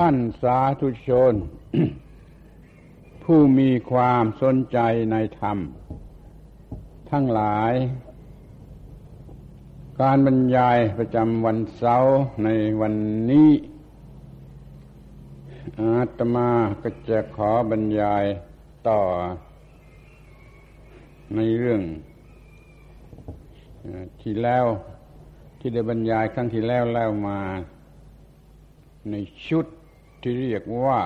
ท่านสาธุชน ผู้มีความสนใจในธรรมทั้งหลายการบรรยายประจำวันเสาร์ในวันนี้อาตมาก็จะขอบรรยายต่อในเรื่องที่แล้วที่ได้บรรยายครั้งที่แล้วมาในชุดที่เรียกว่า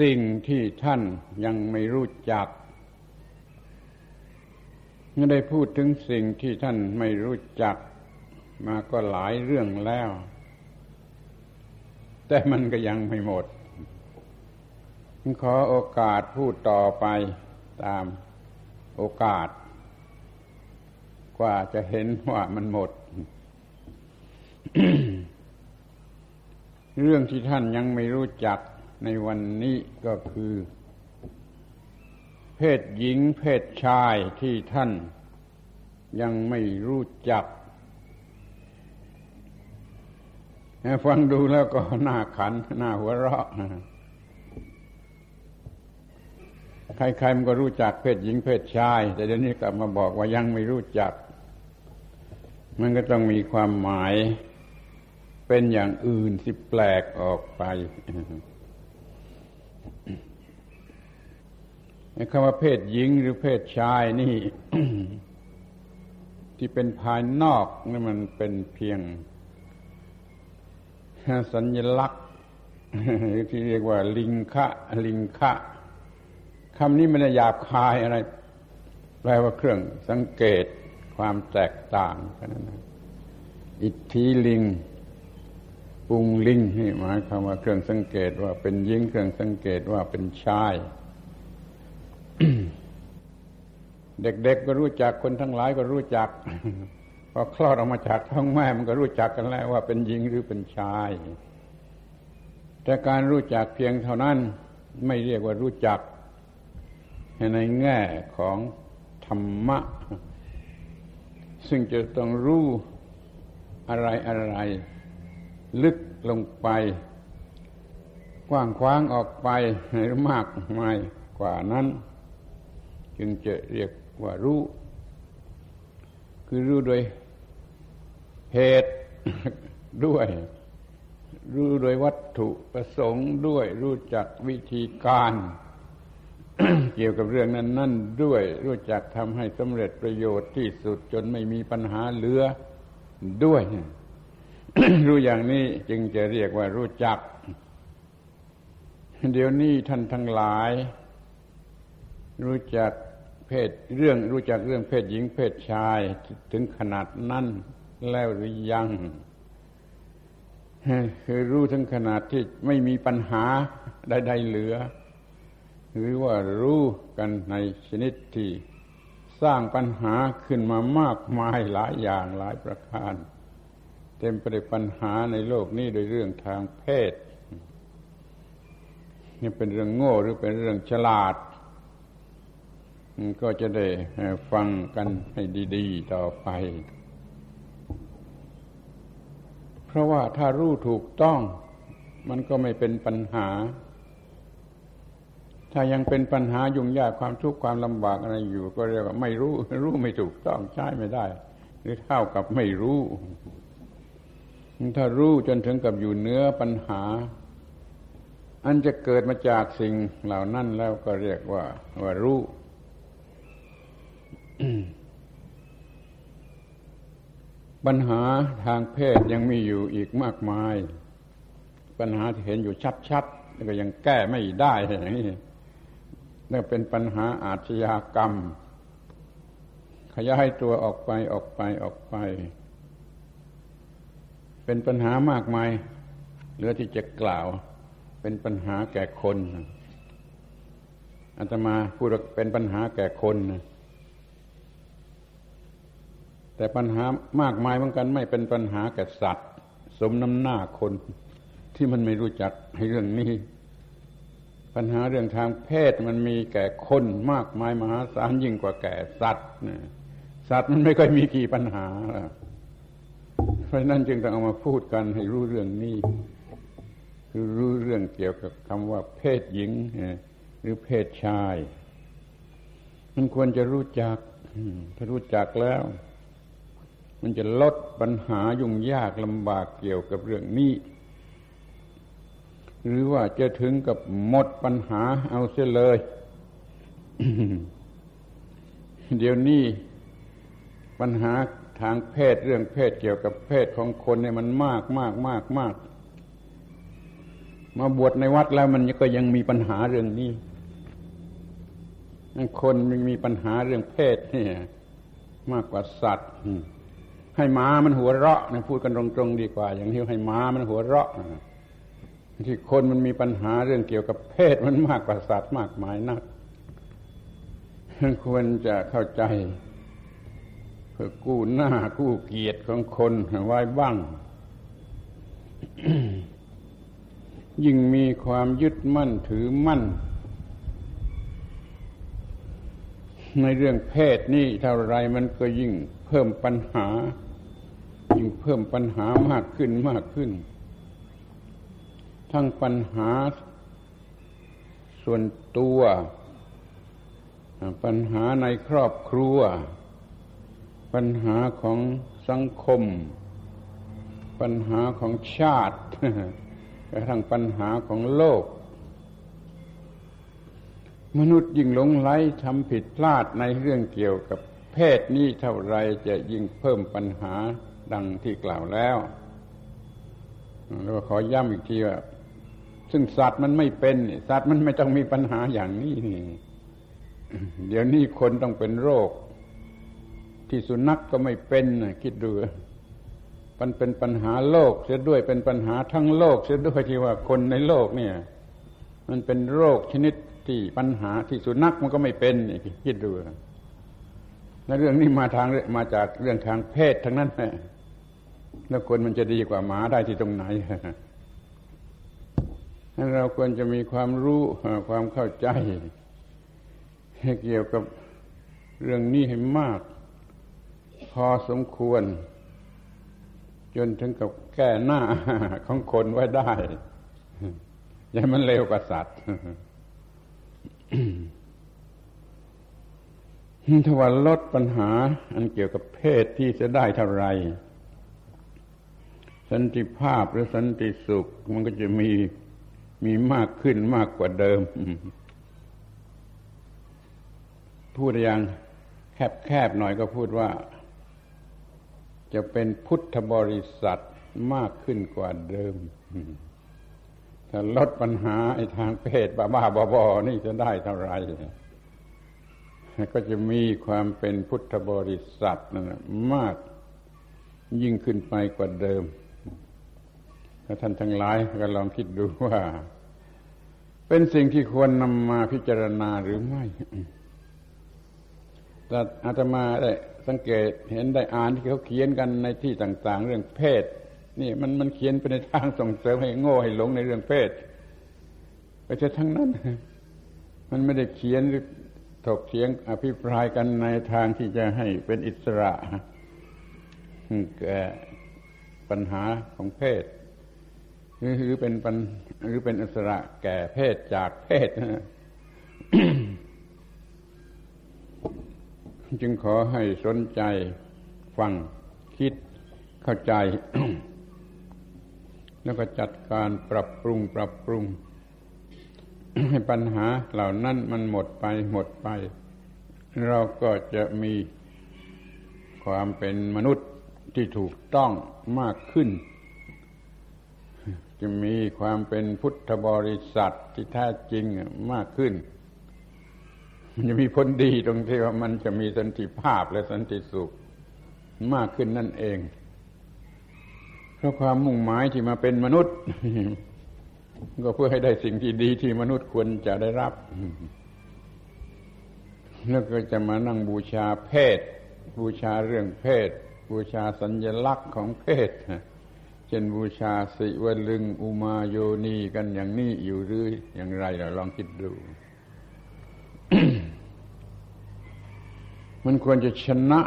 สิ่งที่ท่านยังไม่รู้จักไม่ได้พูดถึงสิ่งที่ท่านไม่รู้จักมาก็หลายเรื่องแล้วแต่มันก็ยังไม่หมดขอโอกาสพูดต่อไปตามโอกาสกว่าจะเห็นว่ามันหมด เรื่องที่ท่านยังไม่รู้จักในวันนี้ก็คือเพศหญิงเพศชายที่ท่านยังไม่รู้จักฟังดูแล้วก็น่าขันน่าหัวเราะใครๆมันก็รู้จักเพศหญิงเพศชายแต่เดี๋ยวนี้กลับมาบอกว่ายังไม่รู้จักมันก็ต้องมีความหมายเป็นอย่างอื่นสิแปลกออกไปคำว่าเพศหญิงหรือเพศชายนี่ ที่เป็นภายนอกนี่มันเป็นเพียงสัญลักษณ์ ที่เรียกว่าลิงคะคำนี้มันหยาบคายอะไรแปลว่าเครื่องสังเกตความแตกต่างกันนะอิทธิลิงปุงลิงนี่หมายความว่าเครื่องสังเกตว่าเป็นหญิงเครื่องสังเกตว่าเป็นชาย เด็กๆก็รู้จักคนทั้งหลายก็รู้จัก พอคลอดออกมาจากท้องแม่มันก็รู้จักกันแล้วว่าเป็นหญิงหรือเป็นชายแต่การรู้จักเพียงเท่านั้นไม่เรียกว่ารู้จักในแง่ของธรรมะซึ่งจะต้องรู้อะไรลึกลงไปกว้างขวางออกไปหรือมากมายกว่านั้นจึงจะเรียกว่ารู้คือรู้โดยเหตุ ด้วยรู้โดยวัตถุประสงค์ด้วยรู้จักวิธีการ เกี่ยวกับเรื่องนั้นๆด้วยรู้จักทำให้สำเร็จประโยชน์ที่สุดจนไม่มีปัญหาเหลือด้วย รู้อย่างนี้จึงจะเรียกว่ารู้จักเดี๋ยวนี้ท่านทั้งหลายรู้จักเรื่องเพศหญิงเพศชายถึงขนาดนั้นแล้วหรือยังคือรู้ถึงขนาดที่ไม่มีปัญหาใดๆเหลือหรือว่ารู้กันในชนิดที่สร้างปัญหาขึ้นมามากมายหลายอย่างหลายประการเต็มไปด้วยปัญหาในโลกนี้โดยเรื่องทางเพศนี่เป็นเรื่องโง่หรือเป็นเรื่องฉลาดก็จะได้ฟังกันให้ดีๆต่อไปเพราะว่าถ้ารู้ถูกต้องมันก็ไม่เป็นปัญหาถ้ายังเป็นปัญหายุ่งยากความทุกข์ความลำบากอะไรอยู่ก็เรียกว่าไม่รู้ไม่ถูกต้องใช้ไม่ได้หรือเท่ากับไม่รู้ถ้ารู้จนถึงกับอยู่เหนือปัญหาอันจะเกิดมาจากสิ่งเหล่านั้นแล้วก็เรียกว่ารู้ ปัญหาทางเพศยังมีอยู่อีกมากมายปัญหาที่เห็นอยู่ชัดๆแล้วก็ยังแก้ไม่ได้อย่างนี้นั่นเป็นปัญหาอาชญากรรมขยายตัวออกไปเป็นปัญหามากมายเหลือที่จะกล่าวเป็นปัญหาแก่คนอาตมาพูดว่าเป็นปัญหาแก่คนแต่ปัญหามากมายเหมือนกันไม่เป็นปัญหาแก่สัตว์สมน้ำหน้าคนที่มันไม่รู้จักในเรื่องนี้ปัญหาเรื่องทางเพศมันมีแก่คนมากมายมหาศาลยิ่งกว่าแก่สัตว์สัตว์มันไม่ค่อยมีกี่ปัญหาเพราะนั้นจึงต้องเอามาพูดกันให้รู้เรื่องนี้ คือรู้เรื่องเกี่ยวกับคำว่าเพศหญิงหรือเพศชายมันควรจะรู้จักถ้ารู้จักแล้วมันจะลดปัญหายุ่งยากลำบากเกี่ยวกับเรื่องนี้หรือว่าจะถึงกับหมดปัญหาเอาเสียเลย เดี๋ยวนี้ปัญหาทางเพศเรื่องเพศเกี่ยวกับเพศของคนเนี่ยมันมากมากมากมากมาบวชในวัดแล้วมันก็ยังมีปัญหาเรื่องนี้คนมันมีปัญหาเรื่องเพศเนี่ยมากกว่าสัตว์ให้หมามันหัวเราะนะพูดกันตรงๆดีกว่าอย่างที่ให้หมามันหัวเราะที่คนมันมีปัญหาเรื่องเกี่ยวกับเพศมันมากกว่าสัตว์มากมายนักควรจะเข้าใจเพื่อกู้หน้ากู้เกียรติของคนไว้บ้าง ยิ่งมีความยึดมั่นถือมั่นในเรื่องเพศนี่เท่าไรมันก็ยิ่งเพิ่มปัญหามากขึ้นทั้งปัญหาส่วนตัวปัญหาในครอบครัวปัญหาของสังคมปัญหาของชาติกระทั่งปัญหาของโลกมนุษย์ยิ่งหลงไหลทำผิดพลาดในเรื่องเกี่ยวกับเพศนี้เท่าไรจะยิ่งเพิ่มปัญหาดังที่กล่าวแล้วแล้วขอย้ำอีกทีว่าซึ่งสัตว์มันไม่เป็นสัตว์มันไม่ต้องมีปัญหาอย่างนี้เดี๋ยวนี้คนต้องเป็นโรคที่สุนัข ก็ไม่เป็นคิดดูมันเป็นปัญหาโลกเสียด้วยเป็นปัญหาทั้งโลกเสียด้วยที่ว่าคนในโลกเนี่ยมันเป็นโรคชนิดที่ปัญหาที่สุนัขมันก็ไม่เป็นคิดดูแล้วเรื่องนี้มาจากเรื่องทางเพศทั้งนั้นแหละแล้วคนมันจะดีกว่าหมาได้ที่ตรงไหนเราควรจะมีความรู้ความเข้าใจเกี่ยวกับเรื่องนี้ให้มากพอสมควรจนถึงกับแก้หน้าของคนไว้ได้อย่ามันเลวกว่าสัตว์ ถ้าว่าลดปัญหาอันเกี่ยวกับเพศที่จะได้เท่าไรสันติภาพหรือสันติสุขมันก็จะมีมากขึ้นมากกว่าเดิม พูดอย่างแคบๆหน่อยก็พูดว่าจะเป็นพุทธบริษัทมากขึ้นกว่าเดิมถ้าลดปัญหาไอ้ทางเพศบ้าๆบอๆนี่จะได้เท่าไหร่ก็จะมีความเป็นพุทธบริษัทมากยิ่งขึ้นไปกว่าเดิมถ้าท่านทั้งหลายก็ลองคิดดูว่าเป็นสิ่งที่ควรนำมาพิจารณาหรือไม่แต่อาตมาได้สังเกตเห็นได้อ่านที่เขาเขียนกันในที่ต่างๆเรื่องเพศนี่มันเขียนไปในทางส่งเสริมให้โง่ให้หลงในเรื่องเพศไปซะทั้งนั้นมันไม่ได้เขียนหรือถกเถียงอภิปรายกันในทางที่จะให้เป็นอิสระแก่ปัญหาของเพศหรือเป็นอิสระแก่เพศจากเพศ จึงขอให้สนใจฟังคิดเข้าใจ แล้วก็จัดการปรับปรุง ให้ปัญหาเหล่านั้นมันหมดไปเราก็จะมีความเป็นมนุษย์ที่ถูกต้องมากขึ้นจะมีความเป็นพุทธบริษัทที่แท้จริงมากขึ้นมันจะมีผลดีตรงที่ว่ามันจะมีสันติภาพและสันติสุขมากขึ้นนั่นเองเพราะความมุ่งหมายที่มาเป็นมนุษย์ ก็เพื่อให้ได้สิ่งที่ดีที่มนุษย์ควรจะได้รับ แล้วก็จะมานั่งบูชาเพศบูชาเรื่องเพศบูชาสัญลักษณ์ของเพศเช่นบูชาสิวลึงอุมาโยนีกันอย่างนี้อยู่หรืออย่างไรเราลองคิดดู มันควรจะชนะ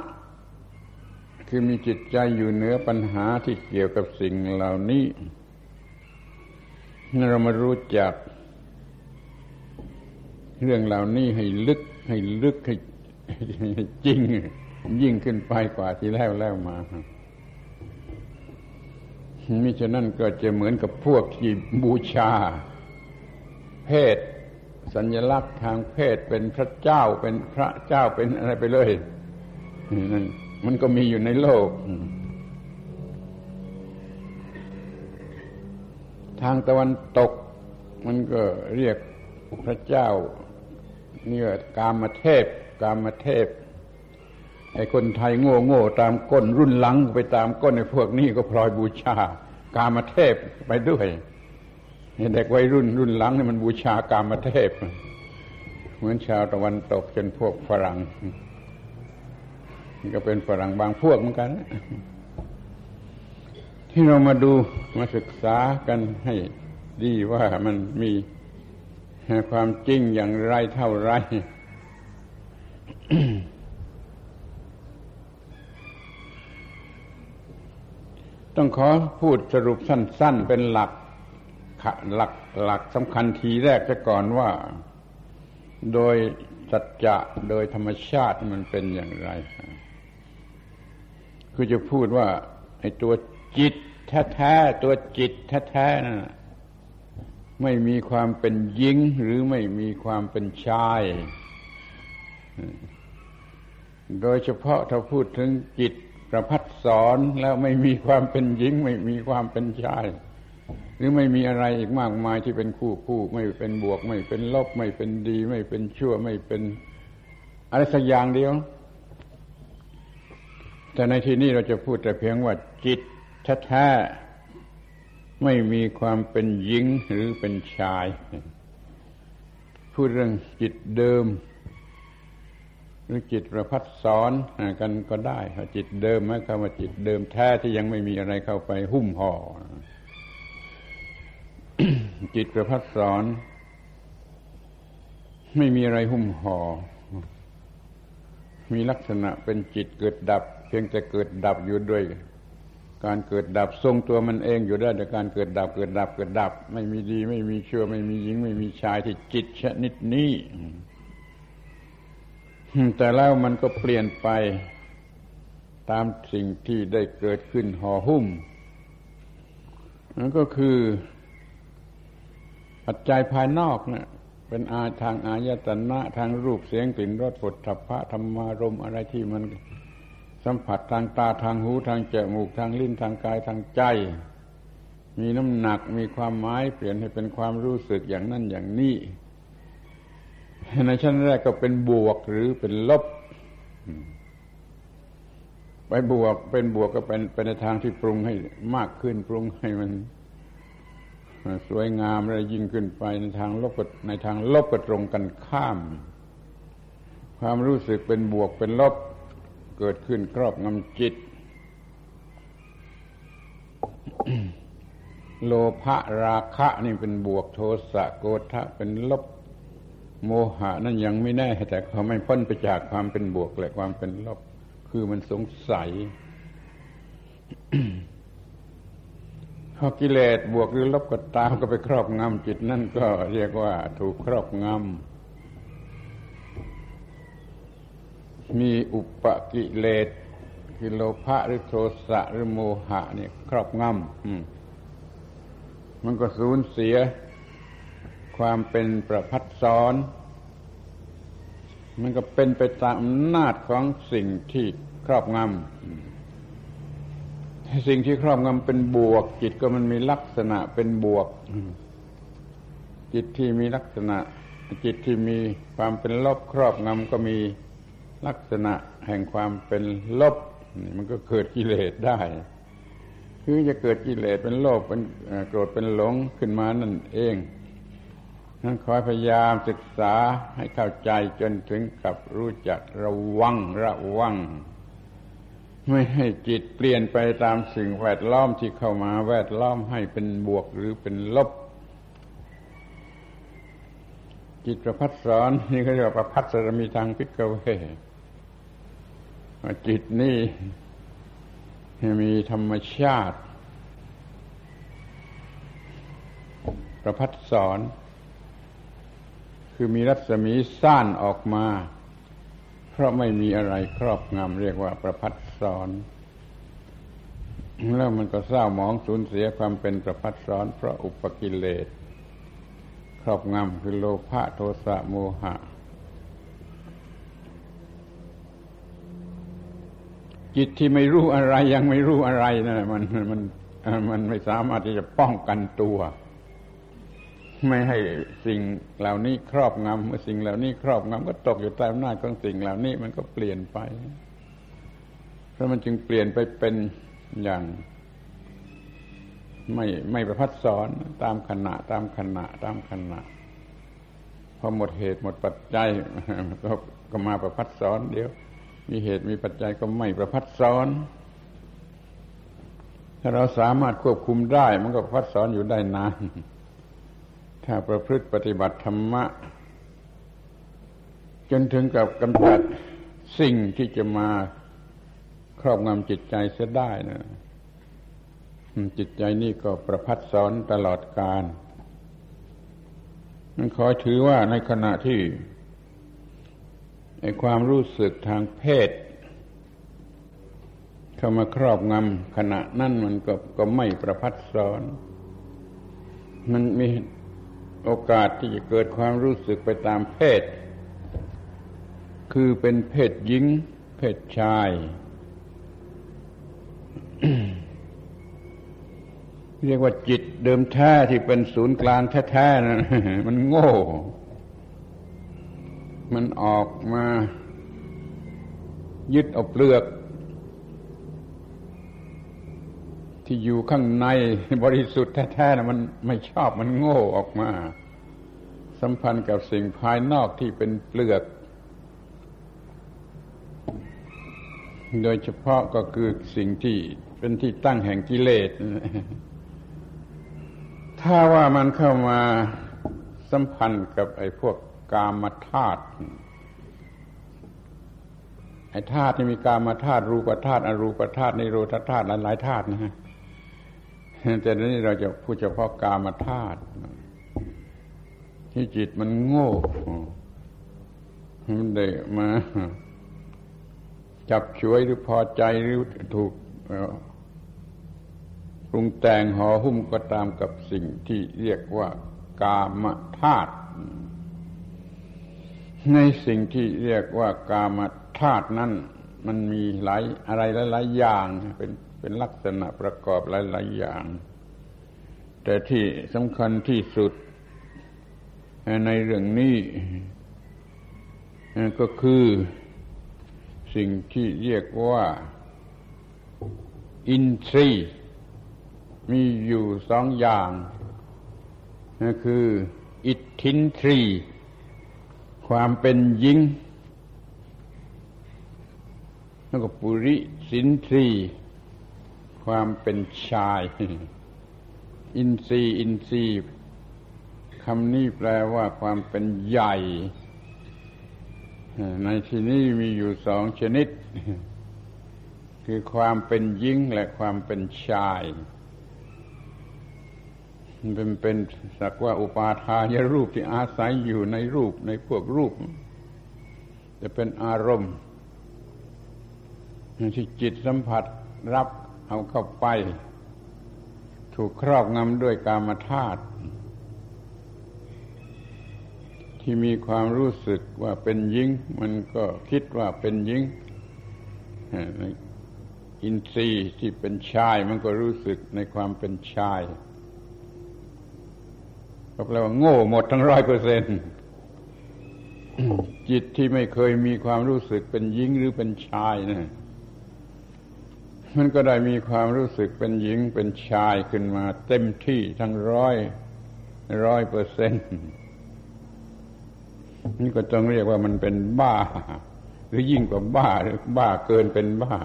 คือมีจิตใจอยู่เหนือปัญหาที่เกี่ยวกับสิ่งเหล่านี้ เรามารู้จักเรื่องเหล่านี้ให้ลึกให้จริงยิ่งขึ้นไปกว่าที่แล้วมามิฉะนั้นก็จะเหมือนกับพวกที่บูชาเพศสัญลักษณ์ทางเพศเป็นพระเจ้าเป็นอะไรไปเลยนั่นมันก็มีอยู่ในโลกทางตะวันตกมันก็เรียกพระเจ้านี่กามเทพไอ้คนไทยโง่ๆตามก้นรุ่นหลังไปตามก้นไอ้พวกนี้ก็พลอยบูชากามเทพไปด้วยเด็กวัยรุ่นหลังนี่มันบูชากามเทพเหมือนชาวตะวันตกจนพวกฝรั่งนี่ก็เป็นฝรั่งบางพวกเหมือนกันที่เรามาดูมาศึกษากันให้ดีว่ามันมีความจริงอย่างไรเท่าไร ต้องขอพูดสรุปสั้นๆเป็นหลักสำคัญทีแรกซะก่อนว่าโดยสัจจะโดยธรรมชาติมันเป็นอย่างไรคือจะพูดว่าไอ้ตัวจิตแท้ๆนั่นไม่มีความเป็นหญิงหรือไม่มีความเป็นชายโดยเฉพาะถ้าพูดถึงจิตประภัสสรแล้วไม่มีความเป็นหญิงไม่มีความเป็นชายหรือไม่มีอะไรอีกมากมายที่เป็นคู่ไม่เป็นบวกไม่เป็นลบไม่เป็นดีไม่เป็นชั่วไม่เป็นอะไรสักอย่างเดียวแต่ในที่นี้เราจะพูดแต่เพียงว่าจิตแท้ๆไม่มีความเป็นหญิงหรือเป็นชายพูดเรื่องจิตเดิมหรือจิตประภัสสรกันก็ได้จิตเดิมหมายความว่าจิตเดิมแท้ที่ยังไม่มีอะไรเข้าไปหุ้มห่อ จิตประภัสสรไม่มีอะไรหุ้มห่อมีลักษณะเป็นจิตเกิดดับเพียงแต่เกิดดับอยู่ด้วยการเกิดดับทรงตัวมันเองอยู่ได้จากการเกิดดับไม่มีดีไม่มีชั่วไม่มีหญิงไม่มีชายที่จิตชนิดนี้แต่แล้วมันก็เปลี่ยนไปตามสิ่งที่ได้เกิดขึ้นห่อหุ้มนั่นก็คือปัจจัยภายนอกนะเป็นอาทางอายตนะทางรูปเสียงกลิ่นรสสัมผัสพระธรรมารมอะไรที่มันสัมผัสทางตาทางหูทางจมูกทางลิ้นทางกายทางใจมีน้ำหนักมีความหมายเปลี่ยนให้เป็นความรู้สึกอย่างนั้นอย่างนี้ในชั้นแรกก็เป็นบวกหรือเป็นลบไปบวกเป็นบวกก็เป็นในทางที่ปรุงให้มากขึ้นปรุงให้มันสวยงามอะไรยิ่งขึ้นไปในทางลบก็ตรงกันข้ามความรู้สึกเป็นบวกเป็นลบเกิดขึ้นครอบงำจิต โลภะราคะนี่เป็นบวกโทสะโกฏะเป็นลบโมหะนั่นยังไม่แน่แต่เขาไม่พ้นไปจากความเป็นบวกและความเป็นลบคือมันสงสัย พอกิเลสบวกหรือลบก็ตามก็ไปครอบงำจิตนั่นก็เรียกว่าถูกครอบงำมีอุปกิเลสคือโลภะหรือโทสะหรือโมหะเนี่ยครอบงำมันก็สูญเสียความเป็นประภัสสรมันก็เป็นไปตามอำนาจของสิ่งที่ครอบงำสิ่งที่ครอบงำเป็นบวกจิตก็มันมีลักษณะเป็นบวกจิตที่มีลักษณะจิตที่มีความเป็นลบครอบงำก็มีลักษณะแห่งความเป็นลบมันก็เกิดกิเลสได้คือจะเกิดกิเลสเป็นโลภเป็นโกรธเป็นหลงขึ้นมานั่นเองนั่นขอพยายามศึกษาให้เข้าใจจนถึงกับรู้จักระวังไม่ให้จิตเปลี่ยนไปตามสิ่งแวดล้อมที่เข้ามาแวดล้อมให้เป็นบวกหรือเป็นลบจิตประภัสสรนี่ก็เรียกว่าประภัสสรมีทางพิกเวจิตนี่มีธรรมชาติ ประพัดสอนคือมีรัศมีซ่านออกมาเพราะไม่มีอะไรครอบงำเรียกว่าประพัดสอนแล้วมันก็เศร้าหมองสูญเสียความเป็นประพัดสอนเพราะอุปกิเลสครอบงำคือโลภะโทสะโมหะจิตที่ไม่รู้อะไรยังไม่รู้อะไรนะมันไม่สามารถที่จะป้องกันตัวไม่ให้สิ่งเหล่านี้ครอบงำเมื่อสิ่งเหล่านี้ครอบงำก็ตกอยู่ใต้อำนาจของสิ่งเหล่านี้มันก็เปลี่ยนไปเพราะมันจึงเปลี่ยนไปเป็นอย่างไม่ประพัดสอนตามขณะพอหมดเหตุหมดปัจจัยก็มาประพัดสอนเดี๋ยวมีเหตุมีปัจจัยก็ไม่ประพัดสอนถ้าเราสามารถควบคุมได้มันก็ประพัดสอนอยู่ได้นานถ้าประพฤติปฏิบัติธรรมะจนถึงกับกำจัดสิ่งที่จะมาครอบงำจิตใจเสียได้นะจิตใจนี่ก็ประพัดสอนตลอดกาลมันขอถือว่าในขณะที่ไอ้ความรู้สึกทางเพศเข้ามาครอบงำขณะนั้นมันก็ไม่ประพัดสอนมันมีโอกาสที่จะเกิดความรู้สึกไปตามเพศคือเป็นเพศหญิงเพศชาย เรียกว่าจิตเดิมแท้ที่เป็นศูนย์กลางแท้ๆนะมันโง่มันออกมายึดเอาเปลือกที่อยู่ข้างในบริสุทธิ์แท้ๆนะมันไม่ชอบมันโง่ออกมาสัมพันธ์กับสิ่งภายนอกที่เป็นเปลือกโดยเฉพาะก็คือสิ่งที่เป็นที่ตั้งแห่งกิเลสถ้าว่ามันเข้ามาสัมพันธ์กับไอ้พวกกามธาตุไอ้ธาตุนี่มีกามธาตุรูปธาตุอรูปธาตุนิโรธธาตุหลายๆธาตุนะฮะแต่ในนี้เราจะพูดเฉพาะกามธาตุที่จิตมันโง่มันได้มาจับฉวยหรือพอใจหรือถูกปรุงแต่งห่อหุ้มก็ตามกับสิ่งที่เรียกว่ากามธาตุในสิ่งที่เรียกว่ากามธาตุนั้นมันมีหลายอะไรหลายๆอย่างเป็นลักษณะประกอบหลายๆอย่างแต่ที่สำคัญที่สุดในเรื่องนี้ก็คือสิ่งที่เรียกว่าอินทรีย์มีอยู่สองอย่างนั่นคืออิทธินทรีย์ความเป็นหญิงแล้วก็ปุริสินทรีย์ความเป็นชายอินทรีย์คำนี้แปลว่าความเป็นใหญ่ในที่นี้มีอยู่สองชนิดคือความเป็นหญิงและความเป็นชายมันเป็นสักว่าอุปาทายรูปที่อาศัยอยู่ในรูปในพวกรูปจะเป็นอารมณ์ที่จิตสัมผัสรับเอาเข้าไปถูกครอบงำด้วยกามธาตุที่มีความรู้สึกว่าเป็นหญิงมันก็คิดว่าเป็นหญิงอินทรีย์ที่เป็นชายมันก็รู้สึกในความเป็นชายก็แปลว่าโง่หมดทั้ง 100% จิตที่ไม่เคยมีความรู้สึกเป็นหญิงหรือเป็นชายนะมันก็ได้มีความรู้สึกเป็นหญิงเป็นชายขึ้นมาเต็มที่ทั้ง100%นี่ก็ต้องเรียกว่ามันเป็นบ้าหรือยิ่งกว่าบ้าหรือบ้าเกินเป็นบ้า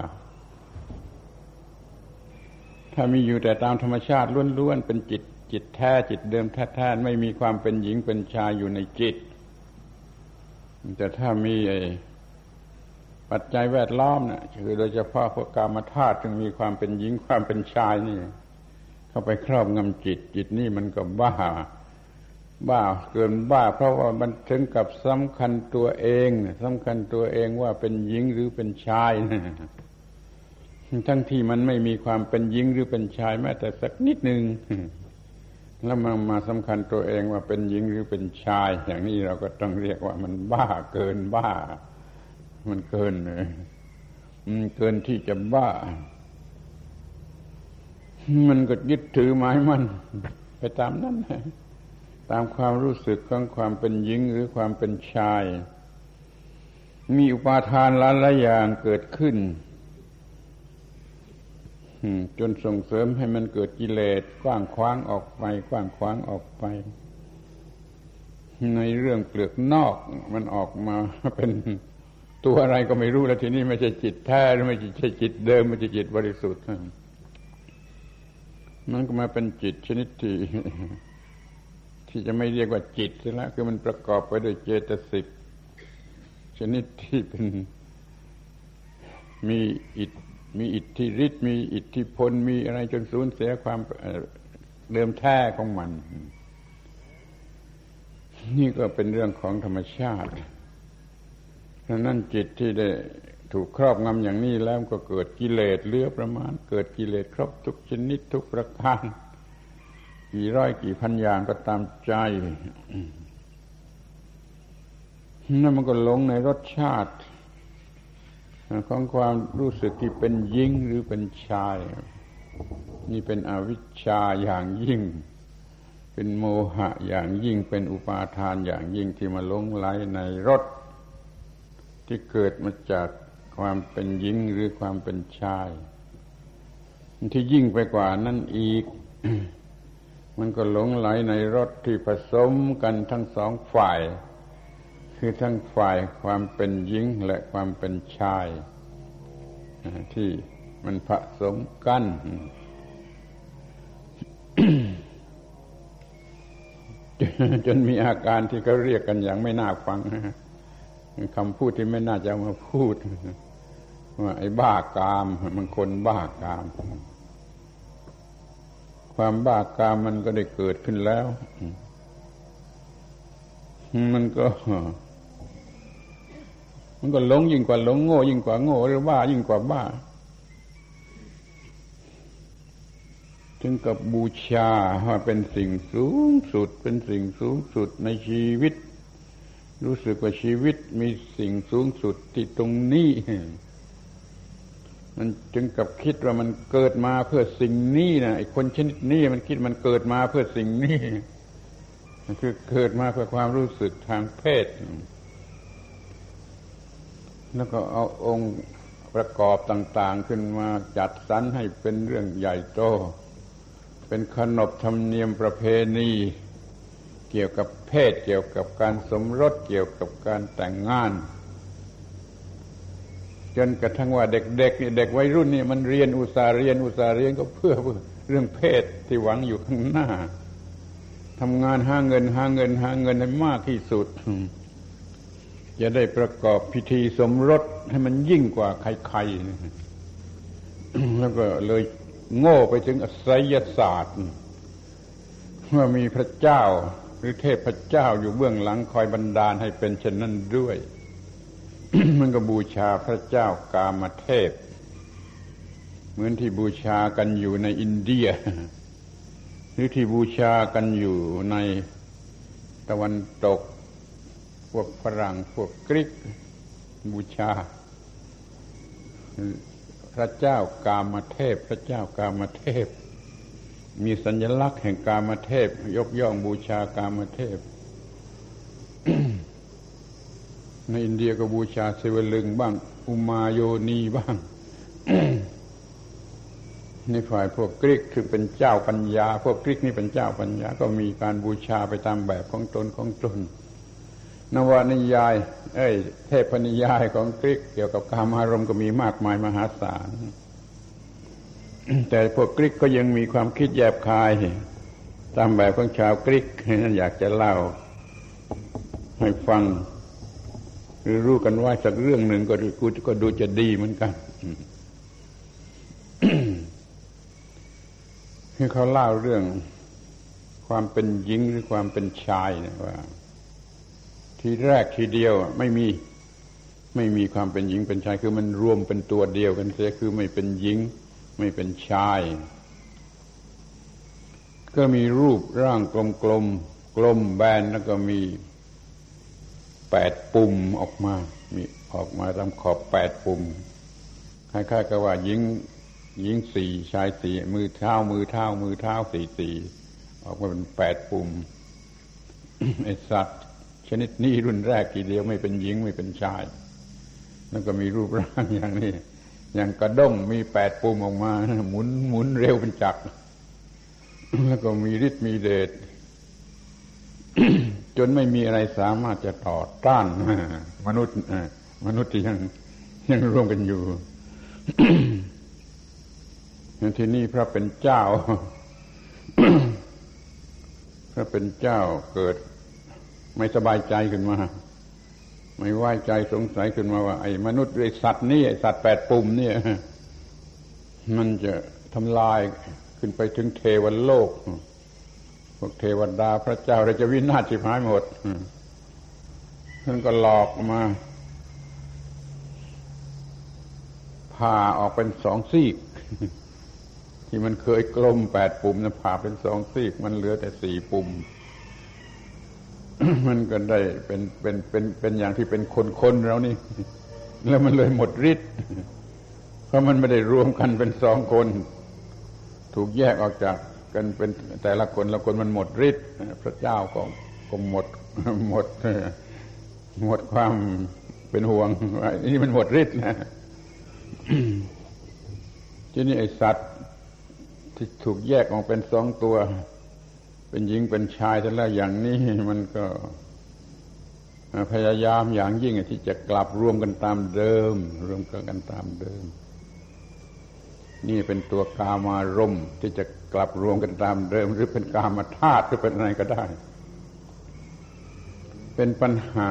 ถ้ามีอยู่แต่ตามธรรมชาติล้วนๆเป็นจิตแท้จิตเดิมแท้ๆไม่มีความเป็นหญิงเป็นชายอยู่ในจิตแต่ถ้ามีปัจจัยแวดล้อมน่ะคือโดยเฉพาะพวกกามธาตุจึงมีความเป็นหญิงความเป็นชายนี่เข้าไปครอบงำจิตนี่มันก็บ้า บ้าเกินบ้าเพราะว่ามันถึงกับสำคัญตัวเองสำคัญตัวเองว่าเป็นหญิงหรือเป็นชายทั้งที่มันไม่มีความเป็นหญิงหรือเป็นชายแม้แต่สักนิดหนึ่งแล้วมาสำคัญตัวเองว่าเป็นหญิงหรือเป็นชายอย่างนี้เราก็ต้องเรียกว่ามันบ้าเกินบ้ามันเกินเลยมันเกินที่จะบ้ามันก็ยึดถือหมายมันไปตามนั้นตามความรู้สึกของความเป็นหญิงหรือความเป็นชายมีอุปาทานหลายอย่างเกิดขึ้นจนส่งเสริมให้มันเกิดกิเลสกว้างขวางออกไปกว้างขวางออกไปในเรื่องเปลือกนอกมันออกมาเป็นตัวอะไรก็ไม่รู้แล้วทีนี้ไม่ใช่จิตแท้ไม่ใช่จิตเดิมไม่ใช่จิตบริสุทธิ์มันก็มาเป็นจิตชนิดที่จะไม่เรียกว่าจิตซะแล้วคือมันประกอบไปด้วยเจตสิกชนิดที่เป็นมีอิทธิฤทธิ์มีอิทธิพลมีอะไรจนสูญเสียความเดิมแท้ของมันนี่ก็เป็นเรื่องของธรรมชาติดังนั้นจิตที่ได้ถูกครอบงำอย่างนี้แล้วก็เกิดกิเลสเลือประมาณเกิดกิเลสครบทุกชนิดทุกประการกี่ร้อยกี่พันอย่างก็ตามใจนั่นมันก็หลงในรสชาติของความรู้สึกที่เป็นหญิงหรือเป็นชายนี่เป็นอวิชชาอย่างยิ่งเป็นโมหะอย่างยิ่งเป็นอุปาทานอย่างยิ่งที่มาหลงไหลในรสที่เกิดมาจากความเป็นหญิงหรือความเป็นชายที่ยิ่งไปกว่านั้นอีก มันก็หลงไหลในรสที่ผสมกันทั้งสองฝ่ายคือทั้งฝ่ายความเป็นหญิงและความเป็นชายที่มันผสมกัน จนมีอาการที่เขาเรียกกันอย่างไม่น่าฟังคำพูดที่ไม่น่าจะมาพูดว่าไอ้บ้ากามมันคนบ้ากามความบ้ากามมันก็ได้เกิดขึ้นแล้วมันก็หลงยิ่งกว่าหลงโง่ยิ่งกว่าโง่หรือบ้ายิ่งกว่าบ้าถึงกับบูชาว่าเป็นสิ่งสูงสุดเป็นสิ่งสูงสุดในชีวิตรู้สึกว่าชีวิตมีสิ่งสูงสุดที่ตรงนี้มันถึงกับคิดว่ามันเกิดมาเพื่อสิ่งนี้นะไอ้คนชนิดนี้มันคิดมันเกิดมาเพื่อสิ่งนี้มันคือเกิดมาเพื่อความรู้สึกทางเพศแล้วก็เอาองค์ประกอบต่างๆขึ้นมาจัดสรรให้เป็นเรื่องใหญ่โตเป็นขนบธรรมเนียมประเพณีเกี่ยวกับเพศเกี่ยวกับการสมรสเกี่ยวกับการแต่งงานจนกระทั่งว่าเด็กๆนี่เด็กวัยรุ่นนี่มันเรียนอุตส่าห์เรียนก็เพื่อเรื่องเพศที่หวังอยู่ข้างหน้าทำงานหาเงินให้มากที่สุดจะได้ประกอบพิธีสมรสให้มันยิ่งกว่าใครๆ แล้วก็เลยโง่ไปถึงอสัยศาสตร์ว่ามีพระเจ้าหรือเทพเจ้าอยู่เบื้องหลังคอยบันดาลให้เป็นเช่นนั้นด้วย มันก็บูชาพระเจ้ากามเทพเหมือนที่บูชากันอยู่ในอินเดียหรือที่บูชากันอยู่ในตะวันตกพวกฝรั่งพวกกรีกบูชาพระเจ้ากามเทพพระเจ้ากามเทพมีสัญลักษณ์แห่งกามเทพยกย่องบูชากามเทพ ในอินเดียก็บูชาเสวลึงบ้างอุมาโยนีบ้าง ในฝ่ายพวกกรีกคือเป็นเจ้าปัญญาพวกกรีกนี่เป็นเจ้าปัญญาก็มีการบูชาไปตามแบบของตนนวนิยายเทพนิยายของกรีกเกี่ยวกับกามารมณ์ก็มีมากมายมหาศาลแต่พวกกรีกก็ยังมีความคิดแยบคายตามแบบของชาวกรีกนั่นอยากจะเล่าให้ฟังหรือรู้กันว่าสักเรื่องหนึ่งก็ดูจะดีเหมือนกัน ให้เขาเล่าเรื่องค ความเป็นหญิงหรือความเป็นชายนะว่าทีแรกทีเดียวไม่มีความเป็นหญิงเป็นชายคือมันรวมเป็นตัวเดียวกันเสียคือไม่เป็นหญิงไม่เป็นชายก็มีรูปร่างกลมๆ กลมแบนแล้วก็มีแปดปุ่มออกมามีออกมาตามขอบแปดปุ่มคล้ายๆกับว่าหญิงสี่ชายสี่มือเท้าสี่ออกมาเป็นแปดปุ่ม ไอ้สัตว์ชนิดนี้รุ่นแรกทีเดียวไม่เป็นหญิงไม่เป็นชายแล้วก็มีรูปร่างอย่างนี้อย่างกระด้งมีแปดปุ่มออกมาหมุนเร็วเป็นจักร แล้วก็มีฤทธิ์มีเดช จนไม่มีอะไรสามารถจะต่อต้าน มนุษย์ที่ยังร่วมกันอยู่ ที่นี่พระเป็นเจ้า พระเป็นเจ้าเกิดไม่สบายใจขึ้นมาไม่ไว้ใจสงสัยขึ้นมาว่าไอ้มนุษย์ไอ้สัตว์นี่ไอ้สัตว์แปดปุ่มเนี่ยมันจะทำลายขึ้นไปถึงเทวโลกพวกเทวดาพระเจ้าเราจะวินาศสิบหายหมดท่านก็หลอกมาผ่าออกเป็นสองซีกที่มันเคยกลมแปดปุ่มนะผ่าเป็นสองซีกมันเหลือแต่สี่ปุ่ม มันก็ได้เป็นอย่างที่เป็นคนๆเรานี่แล้วมันเลยหมดฤทธิ์เพราะมันไม่ได้รวมกันเป็นสองคนถูกแยกออกจากกันเป็นแต่ละคนละคนมันหมดฤทธิ์พระเจ้าก็หมดความเป็นห่วงนี่มันหมดฤทธิ์นะ ทีนี้ไอ้สัตว์ที่ถูกแยกออกเป็นสองตัวเป็นหญิงเป็นชายทั้งหลายอย่างนี้มันก็พยายามอย่างยิ่งที่จะกลับรวมกันตามเดิมรวมกันตามเดิมนี่เป็นตัวกามารมณ์ที่จะกลับรวมกันตามเดิมหรือเป็นกามธาตุหรือเป็นอะไรก็ได้เป็นปัญหา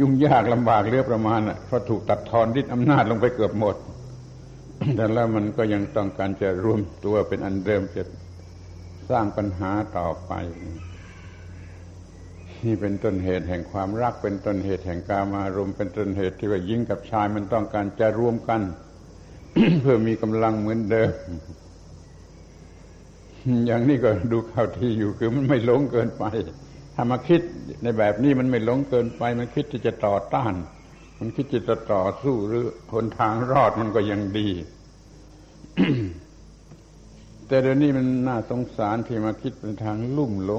ยุ่งยากลำบากเหลือประมาณน่ะเพราะถูกตัดทอนฤทธิ์อำนาจลงไปเกือบหมดแต่แล้วมันก็ยังต้องการจะรวมตัวเป็นอันเดิมจะสร้างปัญหาต่อไปนี่เป็นต้นเหตุแห่งความรักเป็นต้นเหตุแห่งกามารมณ์เป็นต้นเหตุที่ว่าหญิงกับชายมันต้องการจะรวมกัน เพื่อมีกำลังเหมือนเดิม อย่างนี้ก็ดูเข้าที่อยู่คือมันไม่หลงเกินไปถ้ามาคิดในแบบนี้มันไม่หลงเกินไปมันคิดที่จะต่อต้านมันคิดที่จะต่อสู้หรือหนทางรอดมันก็ยังดี แต่เดี๋ยวนี้มันน่าสงสารที่มาคิดเป็นทางลุ่มห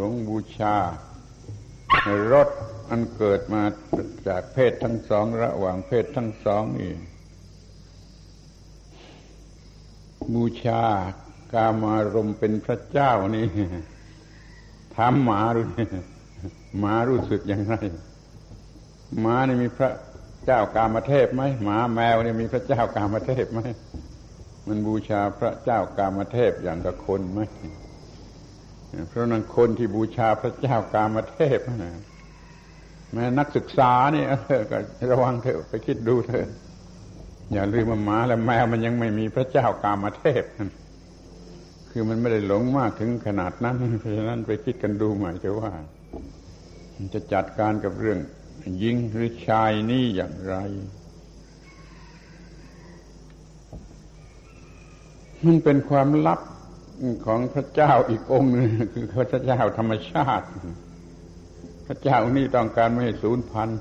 ลงบูชารสอันเกิดมาจากเพศทั้งสองระหว่างเพศทั้งสองนี่บูชากามารมณ์เป็นพระเจ้านี่ถามหมารู้สึกอย่างไรหมานี่มีพระเจ้ากามเทพไหมหมาแมวนี่มีพระเจ้ากามเทพไหมมันบูชาพระเจ้ากามเทพอย่างกับคนไหมเพราะนั้นคนที่บูชาพระเจ้ากามเทพนะแม้นักศึกษานี่ก็ระวังเถอะไปคิดดูเถอะอย่าลืมว่าหมาและแมวมันยังไม่มีพระเจ้ากามเทพคือมันไม่ได้หลงมากถึงขนาดนั้นเพราะฉะนั้นไปคิดกันดูใหม่จะว่าจะจัดการกับเรื่องหญิงหรือชายนี่อย่างไรมันเป็นความลับของพระเจ้าอีกองค์นึงคือพระเจ้าธรรมชาติพระเจ้านี่ต้องการไม่ให้สูญพันธุ์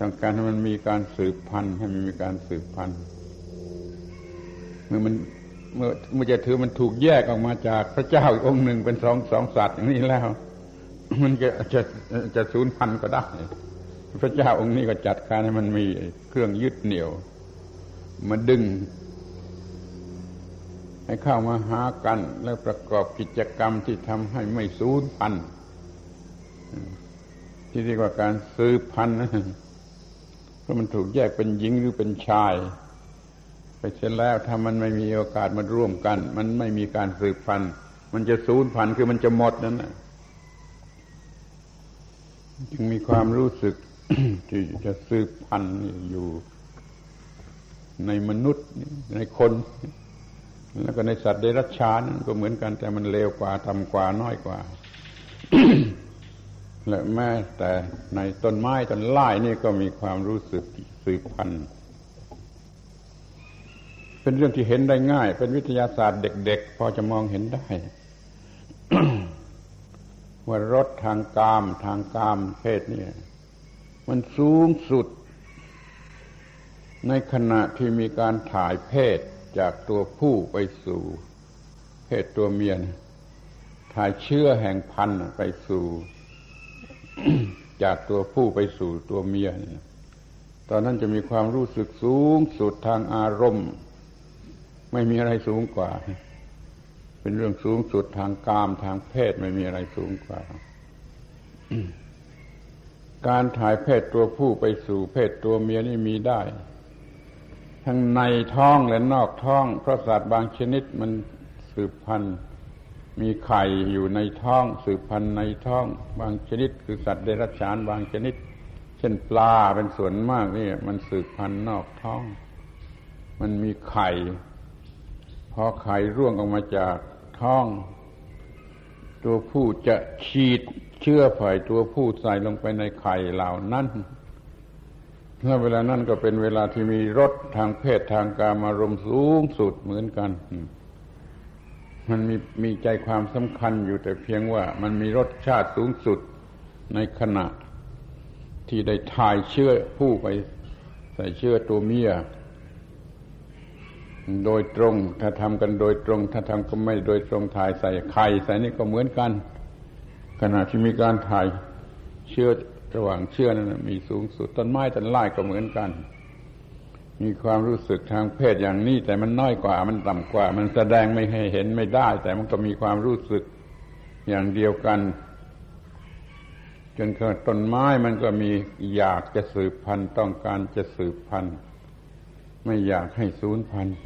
ต้องการให้มันมีการสืบพันธุ์ให้มันมีการสืบพันธุ์เมื่อจะถือมันถูกแยกออกมาจากพระเจ้าอีกองค์หนึ่งเป็นสองสัตว์อย่างนี้แล้วมันจะสูญพันธุ์ก็ได้พระเจ้าองค์นี้ก็จัดการให้มันมีเครื่องยึดเหนี่ยวมาดึงให้เข้ามาหากันแล้วประกอบกิจกรรมที่ทำให้ไม่สูญพันธุ์ที่เรียกว่าการสืบพันธุ์เพราะมันถูกแยกเป็นหญิงหรือเป็นชายไปเช่นแล้วถ้ามันไม่มีโอกาสมันร่วมกันมันไม่มีการสืบพันธุ์มันจะสูญพันธุ์คือมันจะหมดนั่นนะจึงมีความรู้สึก ที่จะสืบพันธุ์อยู่ในมนุษย์ในคน แล้วก็ในสัตว์เดรัจฉานก็เหมือนกันแต่มันเลวกว่าต่ำกว่าน้อยกว่า และแม้แต่ในต้นไม้ต้นไล่นี่ก็มีความรู้สึกสืบพันธุ์เป็นเรื่องที่เห็นได้ง่ายเป็นวิทยาศาสตร์เด็กๆพอจะมองเห็นได้ ว่ารสทางกามเพศนี่มันสูงสุดในขณะที่มีการถ่ายเพศจากตัวผู้ไปสู่เพศตัวเมียถ่ายเชื้อแห่งพันธุ์ไปสู่ จากตัวผู้ไปสู่ตัวเมียตอนนั้นจะมีความรู้สึกสูงสุดทางอารมณ์ไม่มีอะไรสูงกว่าเป็นเรื่องสูงสุดทางกามทางเพศไม่มีอะไรสูงกว่า การถ่ายเพศตัวผู้ไปสู่เพศตัวเมียนี่มีได้ทั้งในท้องและนอกท้องเพราะสัตว์บางชนิดมันสืบพันธุ์มีไข่อยู่ในท้องสืบพันธุ์ในท้องบางชนิดคือสัตว์เดรัจฉานบางชนิดเช่นปลาเป็นส่วนมากนี่มันสืบพันธุ์นอกท้องมันมีไข่พอไข่ร่วงออกมาจากท้องตัวผู้จะฉีดเชื้อฝ่ายตัวผู้ใส่ลงไปในไข่เหล่านั้นถ้าเวลานั้นก็เป็นเวลาที่มีรสทางเพศทางกามารมณ์สูงสุดเหมือนกันมันมีใจความสำคัญอยู่แต่เพียงว่ามันมีรสชาติสูงสุดในขณะที่ได้ถ่ายเชื้อผู้ไปใส่เชื้อตัวเมียโดยตรงถ้าทำกันโดยตรงถ้าทำก็ไม่โดยตรงถ่ายใส่ไข่ใส่นี่ก็เหมือนกันขณะที่มีการถ่ายเชื้อระหว่างเชื้อนั้นมีสูงสุดต้นไม้ต้นไร่ก็เหมือนกันมีความรู้สึกทางเพศอย่างนี้แต่มันน้อยกว่ามันต่ำกว่ามันแสดงไม่ให้เห็นไม่ได้แต่มันก็มีความรู้สึกอย่างเดียวกันจนต้นไม้มันก็มีอยากจะสืบพันธุ์ต้องการจะสืบพันธุ์ไม่อยากให้สูญพันธุ์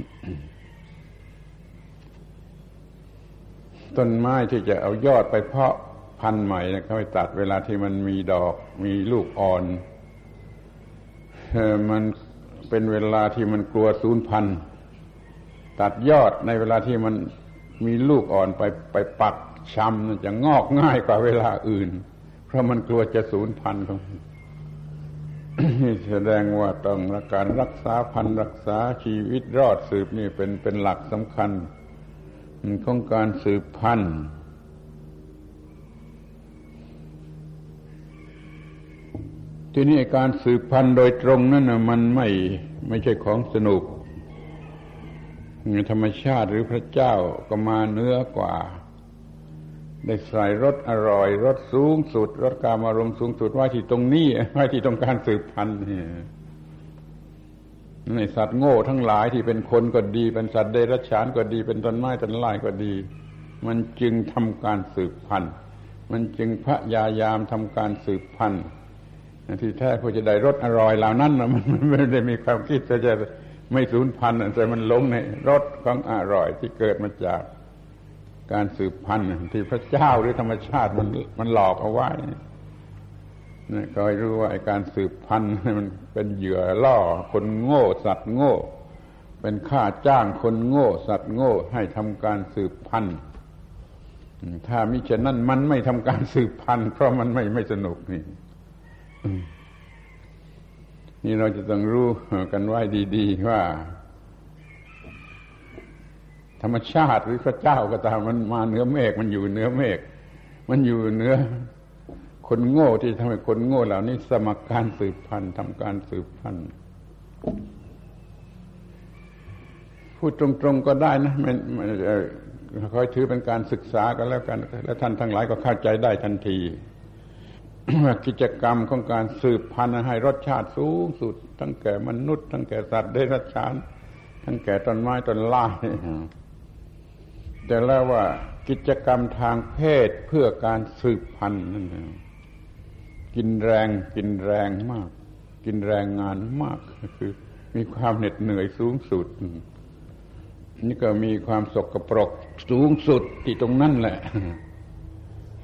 ต้นไม้ที่จะเอายอดไปเพาะพันธุ์ใหม่นะเขาไปตัดเวลาที่มันมีดอกมีลูกอ่อนมันเป็นเวลาที่มันกลัวสูญพันธุ์ตัดยอดในเวลาที่มันมีลูกอ่อนไปปักชำจะงอกง่ายกว่าเวลาอื่นเพราะมันกลัวจะสูญพันธุ์ของมันแสดงว่าต้องการรักษาพันธุ์รักษาชีวิตรอดสืบนี่เป็นหลักสำคัญของการสืบพันธุ์ที่นี่การสืบพันธุ์โดยตรงนั่นนะมันไม่ใช่ของสนุกธรรมชาติหรือพระเจ้าก็มาเนื้อกว่าได้ใส่รสอร่อยรสสูงสุดรสกามารมณ์สูงสุดไว้ที่ตรงนี้ไว้ที่ตรงการสืบพันธุ์ในสัตว์โง่ทั้งหลายที่เป็นคนก็ดีเป็นสัตว์เดรัจฉานก็ดีเป็นต้นไม้ต้นไร่ก็ดีมันจึงทำการสืบพันธุ์มันจึงพยายามทำการสืบพันธุ์ที่แท้เพื่อจะได้รสอร่อยเหล่านั้นมันไม่ได้มีความคิดจะไม่สูญพันธุ์แต่มันหลงในรสของอร่อยที่เกิดมาจากการสืบพันธุ์ที่พระเจ้าหรือธรรมชาติมันหลอกเอาไว้นี่ก็รู้ว่าการสืบพันธุ์มันเป็นเหยื่อล่อคนโง่สัตว์โง่เป็นค่าจ้างคนโง่สัตว์โง่ให้ทำการสืบพันธุ์ถ้ามิฉะนั้นมันไม่ทำการสืบพันธุ์เพราะมันไม่สนุกนี่เราจะต้องรู้กันไว้ดีๆว่าธรรมชาติหรือพระเจ้าก็ตามมันมาเหนือเมฆมันอยู่เหนือเมฆมันอยู่เหนือคนโง่ที่ทำให้คนโง่เหล่านี้สมัครการสืบพันธุ์ทำการสืบพันธุ์พูดตรงๆก็ได้นะมันคอยถือเป็นการศึกษากันแล้วกันแล้วท่านทั้งหลายก็เข้าใจได้ทันที กิจกรรมของการสืบพันธุ์ให้รสชาติสูงสุดทั้งแก่มนุษย์ทั้งแก่สัตว์เดรัจฉานทั้งแก่ต้นไม้ต้นไร่แต่แล้วว่ากิจกรรมทางเพศเพื่อการสืบพันธุ์นั่นกินแรงมากกินแรงงานมากคือมีความเหน็ดเหนื่อยสูงสุดนี่ก็มีความสกปรกสูงสุดที่ตรงนั้นแหละ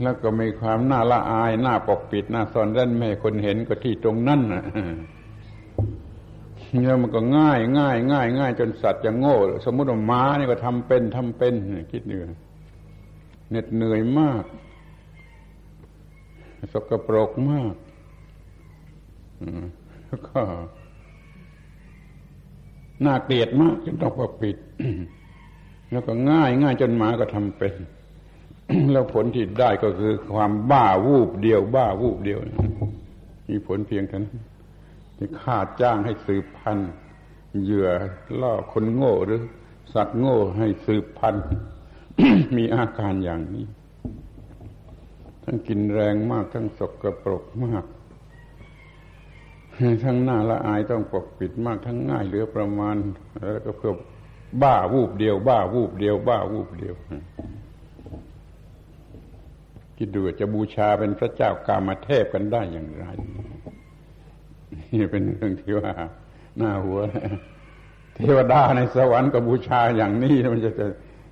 แล้วก็มีความน่าละอายน่าปกปิดน่าซ่อนเร้นไม่ให้คนเห็นก็ที่ตรงนั้น แล้วมันก็ง่ายจนสัตว์จะโง่สมมุติว่าม้านี่ก็ทำเป็นคิดดูเหน็ดเหนื่อยมากสกปรกมากแล้วก็น่าเกลียดมากจนต้องปกปิด แล้วก็ง่ายจนหมาก็ทำเป็น แล้วผลที่ได้ก็คือความบ้าวูบเดียว มีผลเพียงเท่านั้นที่ค่าจ้างให้สืบพันธุ์เหยื่อล่อคนโง่หรือสัตว์โง่ให้สืบพันธุ์ มีอาการอย่างนี้ทั้งกินแรงมากทั้งสกปรกมากทั้งหน้าละอายต้องปกปิดมากทั้งง่ายเหลือประมาณแล้วก็เพื่อบ้าวูบเดียวคิดดูจะบูชาเป็นพระเจ้ากามเทพกันได้อย่างไรนี่เป็นเรื่องที่ว่าหน้าหัวเทวดาในสวรรค์ก็บูชาอย่างนี้มัน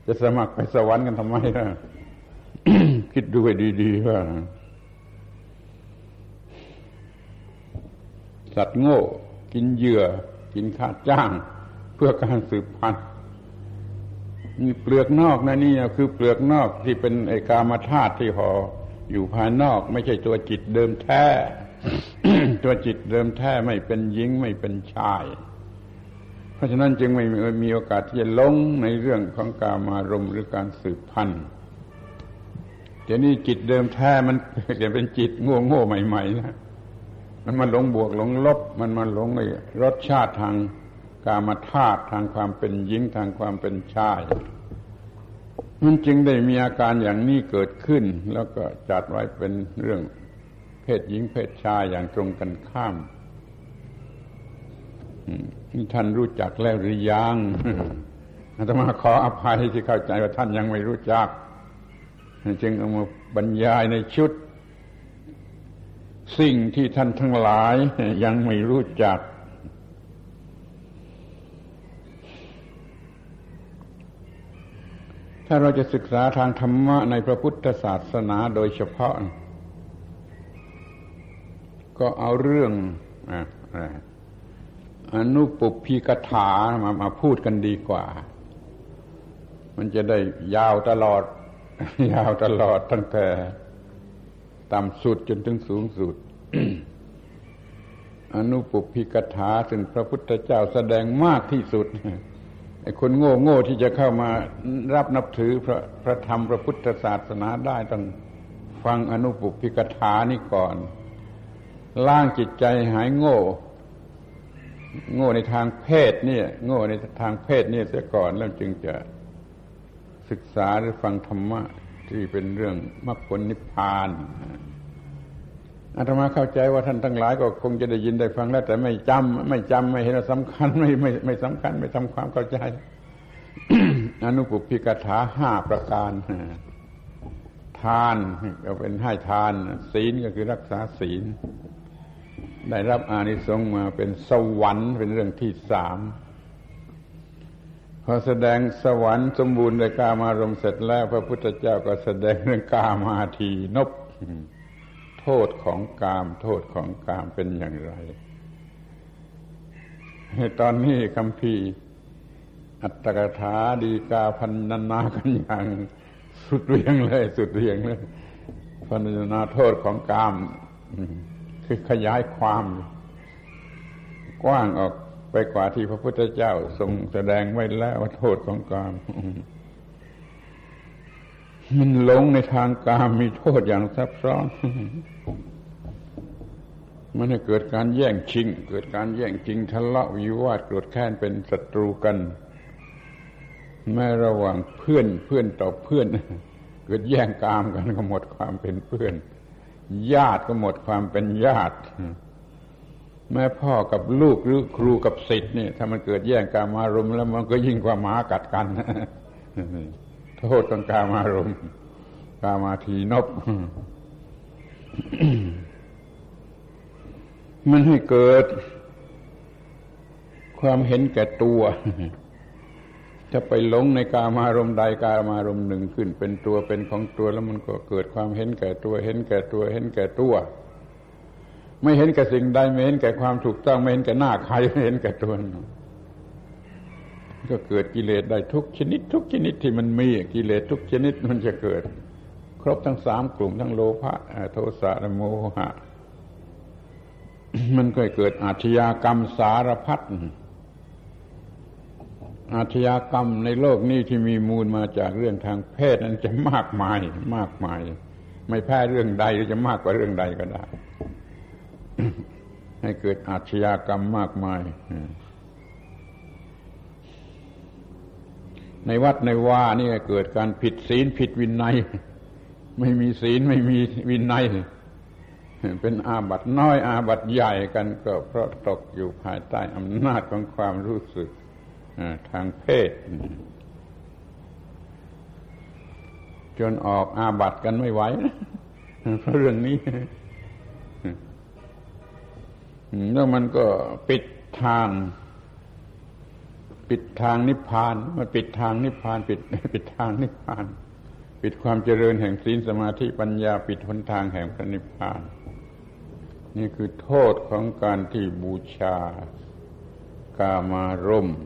จะสมัครไปสวรรค์กันทำไมล่ะ คิดดูให้ดีๆว่าสัตว์โง่กินเหยื่อกินค่าจ้างเพื่อการสืบพันธุ์นี่เปลือกนอกนะนี่คือเปลือกนอกที่เป็นไอ้กามธาตุที่ห่ออยู่ภายนอกไม่ใช่ตัวจิตเดิมแท้ ตัวจิตเดิมแท้ไม่เป็นหญิงไม่เป็นชายเพราะฉะนั้นจึงไม่มีโอกาสที่จะหลงในเรื่องของกามารมณ์หรือการสืบพันธุ์แต่นี่จิตเดิมแท้มันจะเป็นจิตโง่ใหม่ๆนะมันมาหลงบวกหลงลบมันมาหลงไอ้รสชาติทางกามธาตุทางความเป็นหญิงทางความเป็นชายมันจึงได้มีอาการอย่างนี้เกิดขึ้นแล้วก็จัดไว้เป็นเรื่องเพศหญิงเพศชายอย่างตรงกันข้ามท่านรู้จักแล้วหรือยัง อาตมาขออภัยที่เข้าใจว่าท่านยังไม่รู้จักจึงเอามาบรรยายในชุดสิ่งที่ท่านทั้งหลายยังไม่รู้จักถ้าเราจะศึกษาทางธรรมะในพระพุทธศาสนาโดยเฉพาะก็เอาเรื่องอนุปุพพิกถามาพูดกันดีกว่ามันจะได้ยาวตลอดตั้งแต่ต่ำสุดจนถึงสูงสุด อนุปุพพิกถาซึ่งพระพุทธเจ้าแสดงมากที่สุด ไอ้คนโง่ที่จะเข้ามารับนับถือพระธรรมพระพุทธศาสนาได้ต้องฟังอนุปุพพิกถานี้ก่อนล้างจิตใจหายโง่ในทางเพศเนี่ยโง่ในทางเพศเนี่ยเสียก่อนแล้วจึงจะศึกษาหรือฟังธรรมะที่เป็นเรื่องมรรคผลนิพพานอาตมาเข้าใจว่าท่านทั้งหลายก็คงจะได้ยินได้ฟังแล้วแต่ไม่จำไม่เห็นว่าสำคัญไม่สำคัญไม่ทำความเข้าใจ อนุปุพพิกถา5ประการทานก็เป็นให้ทานศีลก็คือรักษาศีลได้รับอานิสงส์มาเป็นสวรรค์เป็นเรื่องที่3พอแสดงสวรรค์สมบูรณ์ในกามารมณ์เสร็จแล้วพระพุทธเจ้าก็แสดงเรื่องกามาทีนพโทษของกามโทษของกามเป็นอย่างไรตอนนี้คัมภีร์อัตถกถาดีกาพรรณนากันอย่างสุดเรียงเลยพรรณนาโทษของกามคือขยายความกว้างออกไปกว่าที่พระพุทธเจ้าทรงแสดงไว้แล้วว่าโทษของกามมันหลงในทางกามมีโทษอย่างซับซ้อนมันให้เกิดการแย่งชิงทะเลาะวิวาทโกรธแค้นเป็นศัตรูกันแม้ระหว่างเพื่อนต่อเพื่อนเกิดแย่งกามกันก็หมดความเป็นเพื่อนญาติก็หมดความเป็นญาติแม่พ่อกับลูกหรือครูกับศิษย์นี่ถ้ามันเกิดแย่งกามารมณ์แล้วมันก็ยิ่งกว่าหมากัดกันโทษของกามารมณ์กามาทีนพ มันให้เกิดความเห็นแก่ตัว ถ้าไปหลงในกามารมณ์ใดกามารมณ์หนึ่งขึ้นเป็นตัวเป็นของตัวแล้วมันก็เกิดความเห็นแก่ตัว ไม่เห็นแก่สิ่งใดไม่เห็นแก่ความถูกต้องไม่เห็นแก่หน้าใครไม่เห็นแก่ตัวก็เกิดกิเลสได้ทุกชนิดที่มันมีกิเลสทุกชนิดมันจะเกิดครบทั้งสามกลุ่มทั้งโลภะโทสะและโมหะมันก็เกิดอาชญากรรมสารพัดอาชญากรรมในโลกนี้ที่มีมูลมาจากเรื่องทางเพศนั้นจะมากมายไม่แพ้เรื่องใดหรือจะมากกว่าเรื่องใดก็ได้ให้เกิดอาชญากรรมมากมายในวัดในว่านี่เกิดการผิดศีลผิดวินัยไม่มีศีลไม่มีวินัยเป็นอาบัติน้อยอาบัติใหญ่กันก็เพราะตกอยู่ภายใต้อำนาจของความรู้สึกทางเพศจนออกอาบัติกันไม่ไหวเพราะเรื่องนี้แล้วมันก็ปิดทางนิพพานมันปิดทางนิพพานปิดความเจริญแห่งศีลสมาธิปัญญาปิดหนทางแห่งพระนิพพานนี่คือโทษของการที่บูชากามารมณ์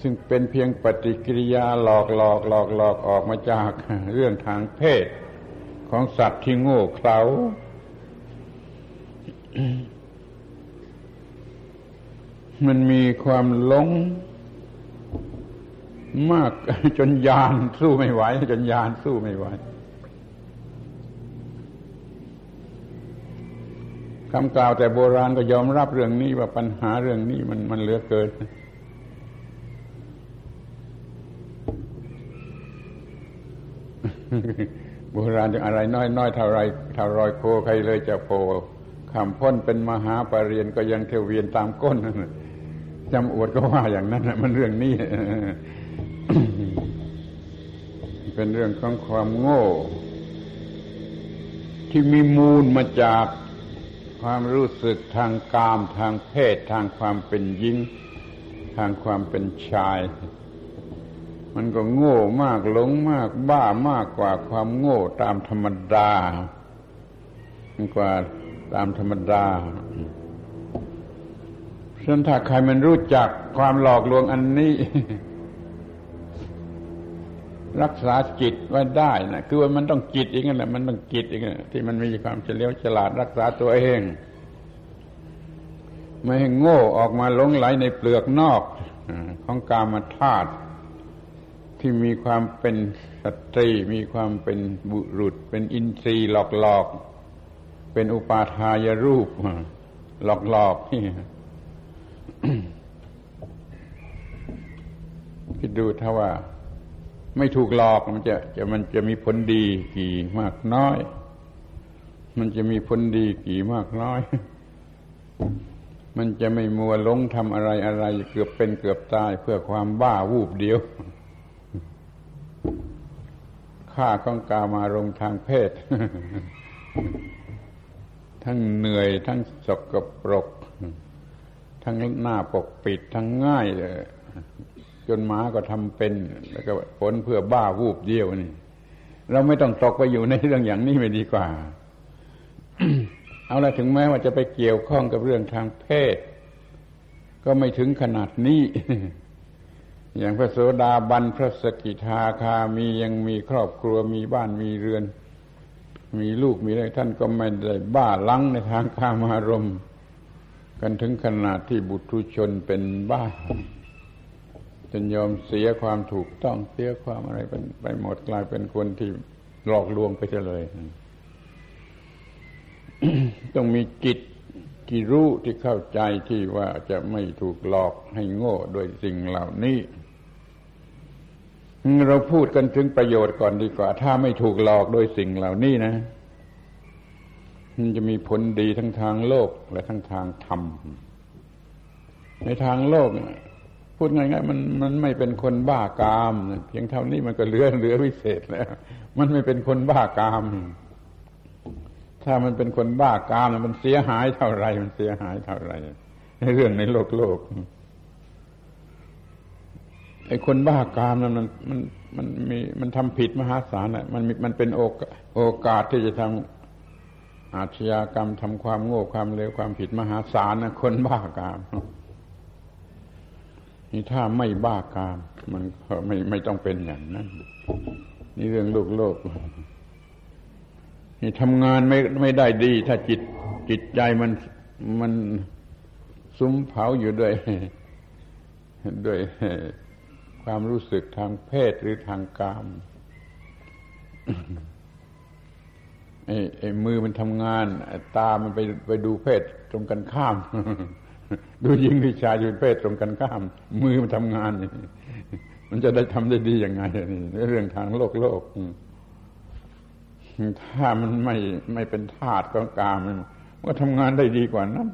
ซึ่งเป็นเพียงปฏิกิริยาหลอกออกมาจากเรื่องทางเพศของสัตว์ที่โง่เขลามันมีความหลงมากจนญาณสู้ไม่ไหวคำกล่าวแต่โบราณก็ยอมรับเรื่องนี้ว่าปัญหาเรื่องนี้มันเหลือเกินโบราณจะอะไรน้อยๆเท่ารอยโคใครเลยจะโผล่คำพ้นเป็นมหาปริญญาก็ยังเทวีนตามก้นจำอวดก็ว่าอย่างนั้นมันเรื่องนี้ เป็นเรื่องของความโง่ที่มีมูลมาจากความรู้สึกทางกามทางเพศทางความเป็นหญิงทางความเป็นชายมันก็โง่มากหลงมากบ้ามากกว่าความโง่ตามธรรมดากว่าตามธรรมดาส่วนถ้าใครมันรู้จักความหลอกลวงอันนี้ รักษาจิตไว้ได้นะคือว่ามันต้องจิตเองนั่นแหละมันต้องจิตเองที่มันมีความเฉลียวฉลาดรักษาตัวเองไม่ให้โง่ออกมาหลงไหลในเปลือกนอกของกามธาตุที่มีความเป็นสตรีมีความเป็นบุรุษเป็นอินทรีย์หลอกๆเป็นอุปาทายรูปหลอกๆนี่ คิดดูถ้าว่าไม่ถูกหลอกมันจะมีผลดีกี่มากน้อยมันจะมีผลดีกี่มากน้อยมันจะไม่มัวหลงทำอะไรเกือบเป็นเกือบตายเพื่อความบ้าวูบเดียวค่าของกามารมณ์ทางเพศ ทั้งเหนื่อยทั้งสกปรกทั้งหน้าปกปิดทั้งง่ายจนหมาก็ทำเป็นแล้วก็ผลเพื่อบ้าวูบเดียวนี่เราไม่ต้องตกไปอยู่ในเรื่องอย่างนี้ไม่ดีกว่า เอาละถึงแม้ว่าจะไปเกี่ยวข้องกับเรื่องทางเพศก็ไม่ถึงขนาดนี้ อย่างพระโสดาบันพระสกิทาคามียังมีครอบครัวมีบ้านมีเรือนมีลูกมีอะไรท่านก็ไม่ได้บ้าลังในทางกามารมณ์กันถึงขนาดที่บุถุชนเป็นบ้าจนยอมเสียความถูกต้องเสียความอะไรเป็นไปหมดกลายเป็นคนที่หลอกลวงไปเลย ต้องมีจิตที่รู้ที่เข้าใจที่ว่าจะไม่ถูกหลอกให้โง่โดยสิ่งเหล่านี้เราพูดกันถึงประโยชน์ก่อนดีกว่าถ้าไม่ถูกหลอกโดยสิ่งเหล่านี้นะมันจะมีผลดีทั้งทางโลกและทั้งทางธรรมในทางโลกพูดง่ายๆมันไม่เป็นคนบ้ากามเพียงเท่านี้มันก็เหลือวิเศษแล้วมันไม่เป็นคนบ้ากามถ้ามันเป็นคนบ้ากามมันเสียหายเท่าไรในเรื่องในโลกไอ้คนบ้ากามนั้นมันทำผิดมหาศาลน่ะมันเป็นโอกาสที่จะท อาชญากรรมทำความโง่ความเลวความผิดมหาศาลนะคนบ้ากามนี่ถ้าไม่บ้ากามมันก็ไม่ต้องเป็นอย่างนั้นนี่เรื่องโลกนี่ทำงานไม่ได้ดีถ้าจิตใจมันซุ้มเผาอยู่ด้วยความรู้สึกทางเพศหรือทางกาม ไอ้มือมันทำงานตามันไปดูเพศตรงกันข้าม ดูหญิงดูชายอยู่เพศตรงกันข้ามมือมันทำงาน มันจะได้ทำได้ดียังไงนี่เรื่องทางโลกถ้ามันไม่เป็นธาตุของกามมันก็ทำงานได้ดีกว่านั้น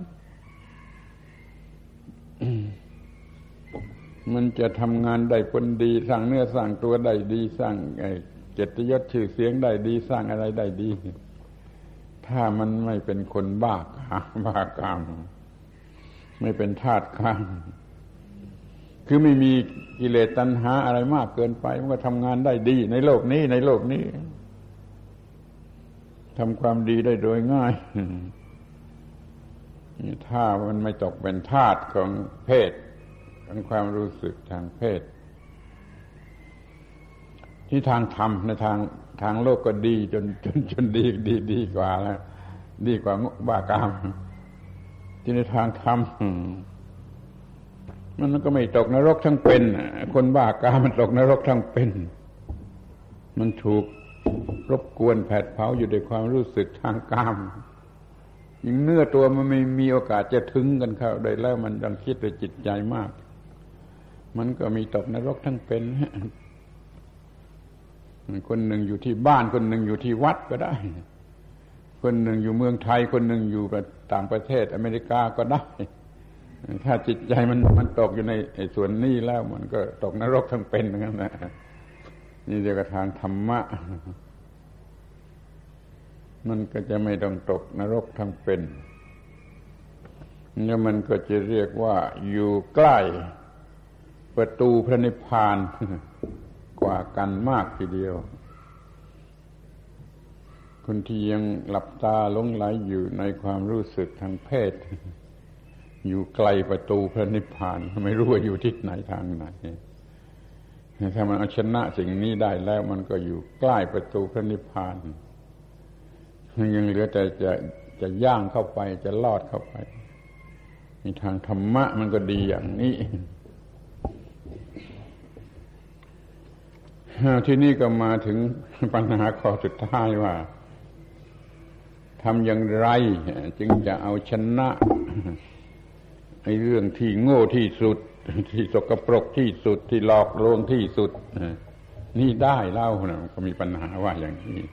มันจะทำงานได้ผลดีสร้างเนื้อสร้างตัวได้ดีสร้างเกียรติยศชื่อเสียงได้ดีสร้างอะไรได้ดีถ้ามันไม่เป็นคนบ้ากามไม่เป็นธาตุกามคือไม่มีกิเลสตัณหาอะไรมากเกินไปมันก็ทำงานได้ดีในโลกนี้ทำความดีได้โดยง่ายถ้ามันไม่ตกเป็นธาตุของเพศของความรู้สึกทางเพศที่ทางธรรมในทางโลกก็ดีจนดีกว่าแล้วดีกว่าบ้ากามที่ในทางธรรมมันก็ไม่ตกนรกทั้งเป็นคนบ้ากามมันตกนรกทั้งเป็นมันถูกรบกวนแผดเผาอยู่ด้วยความรู้สึกทางกามยิ่งเนื้อตัวมันไม่มีโอกาสจะถึงกันเข้าได้แล้วมันดังคิดด้วยจิตใจมากมันก็มีตกนรกทั้งเป็นคนหนึ่งอยู่ที่บ้านคนหนึ่งอยู่ที่วัดก็ได้คนหนึ่งอยู่เมืองไทยคนหนึ่งอยู่ต่างประเทศอเมริกาก็ได้ถ้าจิตใจมันตกอยู่ในส่วนนี้แล้วมันก็ตกนรกทั้งเป็นนั่นแหละนี่เรียกว่าทางธรรมะมันก็จะไม่ต้องตกนรกทั้งเป็นแล้วมันก็จะเรียกว่าอยู่ใกล้ประตูพระนิพพานกว่ากันมากทีเดียวคนที่ยังหลับตาหลงไหลอยู่ในความรู้สึกทางเพศอยู่ไกลประตูพระนิพพานไม่รู้ว่าอยู่ทิศไหนทางไหนถ้ามันเอาชนะสิ่งนี้ได้แล้วมันก็อยู่ใกล้ประตูพระนิพพานมันยังเหลือแต่จะย่างเข้าไปจะลอดเข้าไปในทางธรรมะมันก็ดีอย่างนี้ที่นี่ก็มาถึงปัญหาข้อสุดท้ายว่าทำอย่างไรจึงจะเอาชนะไอ้เรื่องที่โง่ที่สุดที่สกปรกที่สุดที่หลอกลวงที่สุดนี่ได้เล่านะก็มีปัญหาว่าอย่างนี้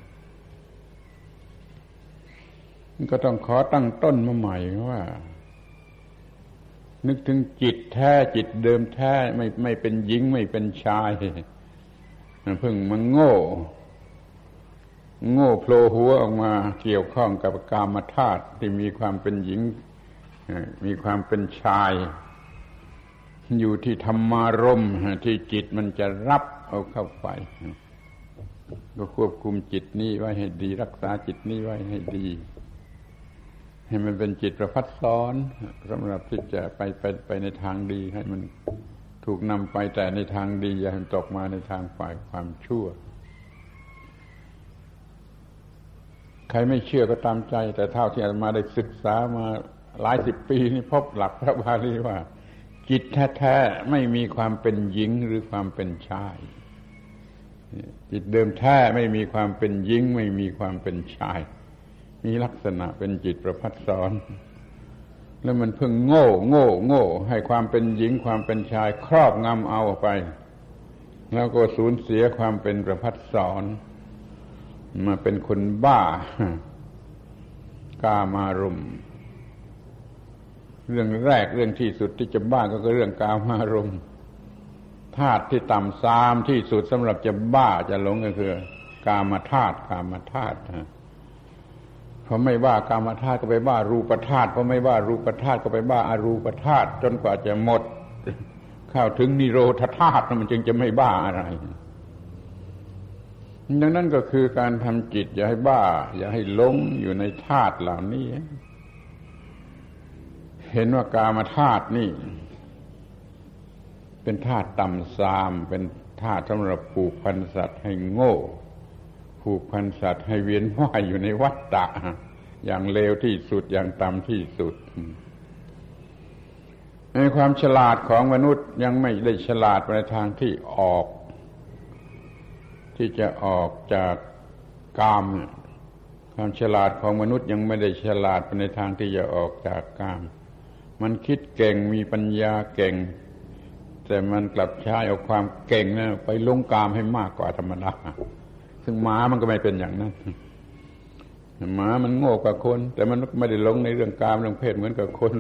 ก็ต้องขอตั้งต้นมาใหม่ว่านึกถึงจิตแท้จิตเดิมแท้ไม่เป็นหญิงไม่เป็นชายเพิ่งมันโง่โผล่หัวออกมาเกี่ยวข้องกับกามธาตุที่มีความเป็นหญิงมีความเป็นชายอยู่ที่ธรรมารมณ์ที่จิตมันจะรับเอาเข้าไปก็ควบคุมจิตนี้ไว้ให้ดีรักษาจิตนี้ไว้ให้ดีให้มันเป็นจิตประภัสสอนสำหรับที่จะไปในทางดีให้มันถูกนำไปแต่ในทางดีอย่าให้ตกมาในทางฝ่ายความชั่วใครไม่เชื่อก็ตามใจแต่เท่าที่อาตมาได้ศึกษามาหลายสิบปีนี่พบหลักพระบาลีว่าจิตแท้ๆไม่มีความเป็นหญิงหรือความเป็นชายจิตเดิมแท้ไม่มีความเป็นหญิงไม่มีความเป็นชายมีลักษณะเป็นจิตประภัสสอนแล้วมันเพิ่งโง่ให้ความเป็นหญิงความเป็นชายครอบงำเอาไปแล้วก็สูญเสียความเป็นประภัสสอนมาเป็นคนบ้ากามารมณ์เรื่องแรกเรื่องที่สุดที่จะบ้าก็คือเรื่องกามารมณ์ธาตุที่ต่ำซามที่สุดสำหรับจะบ้าจะหลงก็คือกามธาตุพอไม่บ้ากามธาตุก็ไปบ้ารูปธาตุพอไม่บ้ารูปธาตุก็ไปบ้าอรูปธาตุจนกว่าจะหมดเข้าถึงนิโรธธาตุมันจึงจะไม่บ้าอะไร ดังนั้นก็คือการทำจิตอย่าให้บ้าอย่าให้หลงอยู่ในธาตุเหล่านี้เห็นว่ากามธาตุนี่เป็นธาตุต่ำทรามเป็นธาตุสำหรับผูกพันสัตว์ให้โง่ผูกพันสัตว์ให้เวียนว่ายอยู่ในวัฏฏะอย่างเลวที่สุดอย่างต่ำที่สุดในความฉลาดของมนุษย์ยังไม่ได้ฉลาดไปในทางที่ออกที่จะออกจากกามความฉลาดของมนุษย์ยังไม่ได้ฉลาดไปในทางที่จะออกจากกามมันคิดเก่งมีปัญญาเก่งแต่มันกลับใช้เอาความเก่งนะไปลงกามให้มากกว่าธรรมดาซึ่งหมามันก็ไม่เป็นอย่างนั้นหมามันโง่กว่าคนแต่มันไม่ได้ลงในเรื่องกามเรื่องเพศเหมือนกับคน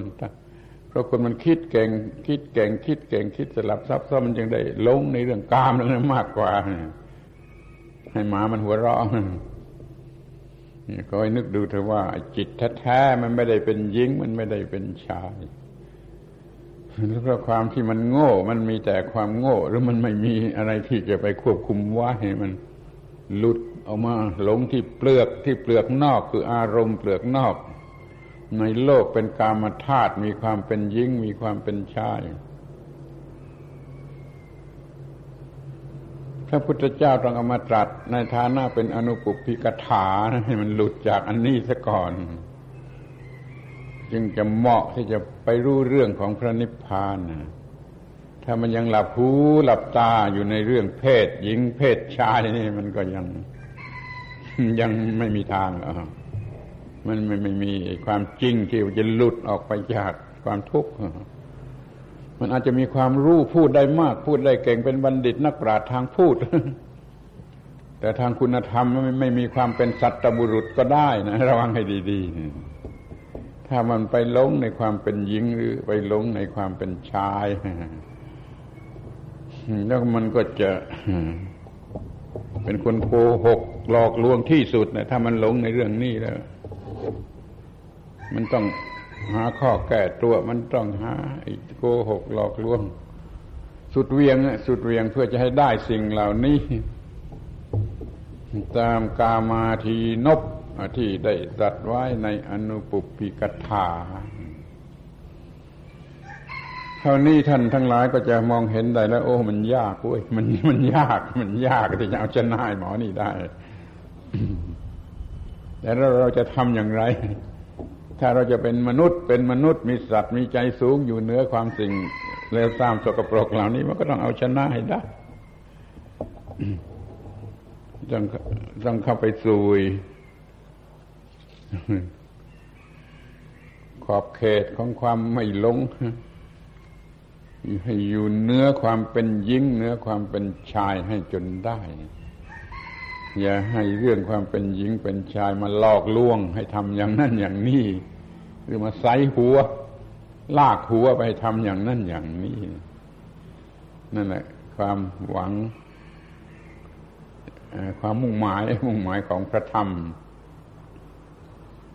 เพราะคนมันคิดเก่งคิดเก่งคิดเก่งคิดสลับซับซ้อนมันจึงได้ลงในเรื่องกามแล้วนะมากกว่าให้หมามันหัวเราะก็ให้นึกดูเถอะว่าจิตแท้ๆมันไม่ได้เป็นหญิงมันไม่ได้เป็นชายเพราะความที่มันโง่มันมีแต่ความโง่หรือมันไม่มีอะไรที่จะไปควบคุมไว้ให้มันหลุดออกมาหลงที่เปลือกนอกคืออารมณ์เปลือกนอกในโลกเป็นกามธาตุมีความเป็นหญิงมีความเป็นชายพระพุทธเจ้าต้องเอามาตรัสในฐานะเป็นอนุปุพพิกถาให้มันหลุดจากอันนี้ซะก่อนจึงจะเหมาะที่จะไปรู้เรื่องของพระนิพพานถ้ามันยังหลับหูหลับตาอยู่ในเรื่องเพศหญิงเพศชายนี่มันก็ยังไม่มีทางมันไม่มีความจริงที่จะหลุดออกไปจากความทุกข์มันอาจจะมีความรู้พูดได้มากพูดได้เก่งเป็นบัณฑิตนักปราชญ์ทางพูดแต่ทางคุณธรรมไม่มีความเป็นสัตบุรุษก็ได้นะระวังให้ดีๆถ้ามันไปหลงในความเป็นหญิงหรือไปหลงในความเป็นชายแล้วมันก็จะเป็นคนโกหกหลอกลวงที่สุดนะถ้ามันหลงในเรื่องนี้แล้วมันต้องหาข้อแก้ตัวมันต้องหาโกหกหลอกลวงสุดเวียงเพื่อจะให้ได้สิ่งเหล่านี้ตามกามาทีนพที่ได้ตรัสไว้ในอนุปุพพิกถาเท่านี้ท่านทั้งหลายก็จะมองเห็นได้แล้วโอ้มันยากเว้ยมันยากที่จะเอาชนะไอ้หมอนี่ได้แต่เราจะทำอย่างไรถ้าเราจะเป็นมนุษย์มีสัตว์มีใจสูงอยู่เหนือความสิ่งเลวทรามสกปรกเหล่านี้มันก็ต้องเอาชนะให้ได้ ต้องเข้าไปสู่ขอบเขตของความไม่หลงให้อยู่เหนือความเป็นหญิงเหนือความเป็นชายให้จนได้อย่าให้เรื่องความเป็นหญิงเป็นชายมาหลอกลวงให้ทำอย่างนั้นอย่างนี้หรือมาไสหัวลากหัวไปทำอย่างนั้นอย่างนี้นั่นแหละความหวังความมุ่งหมายของพระธรรม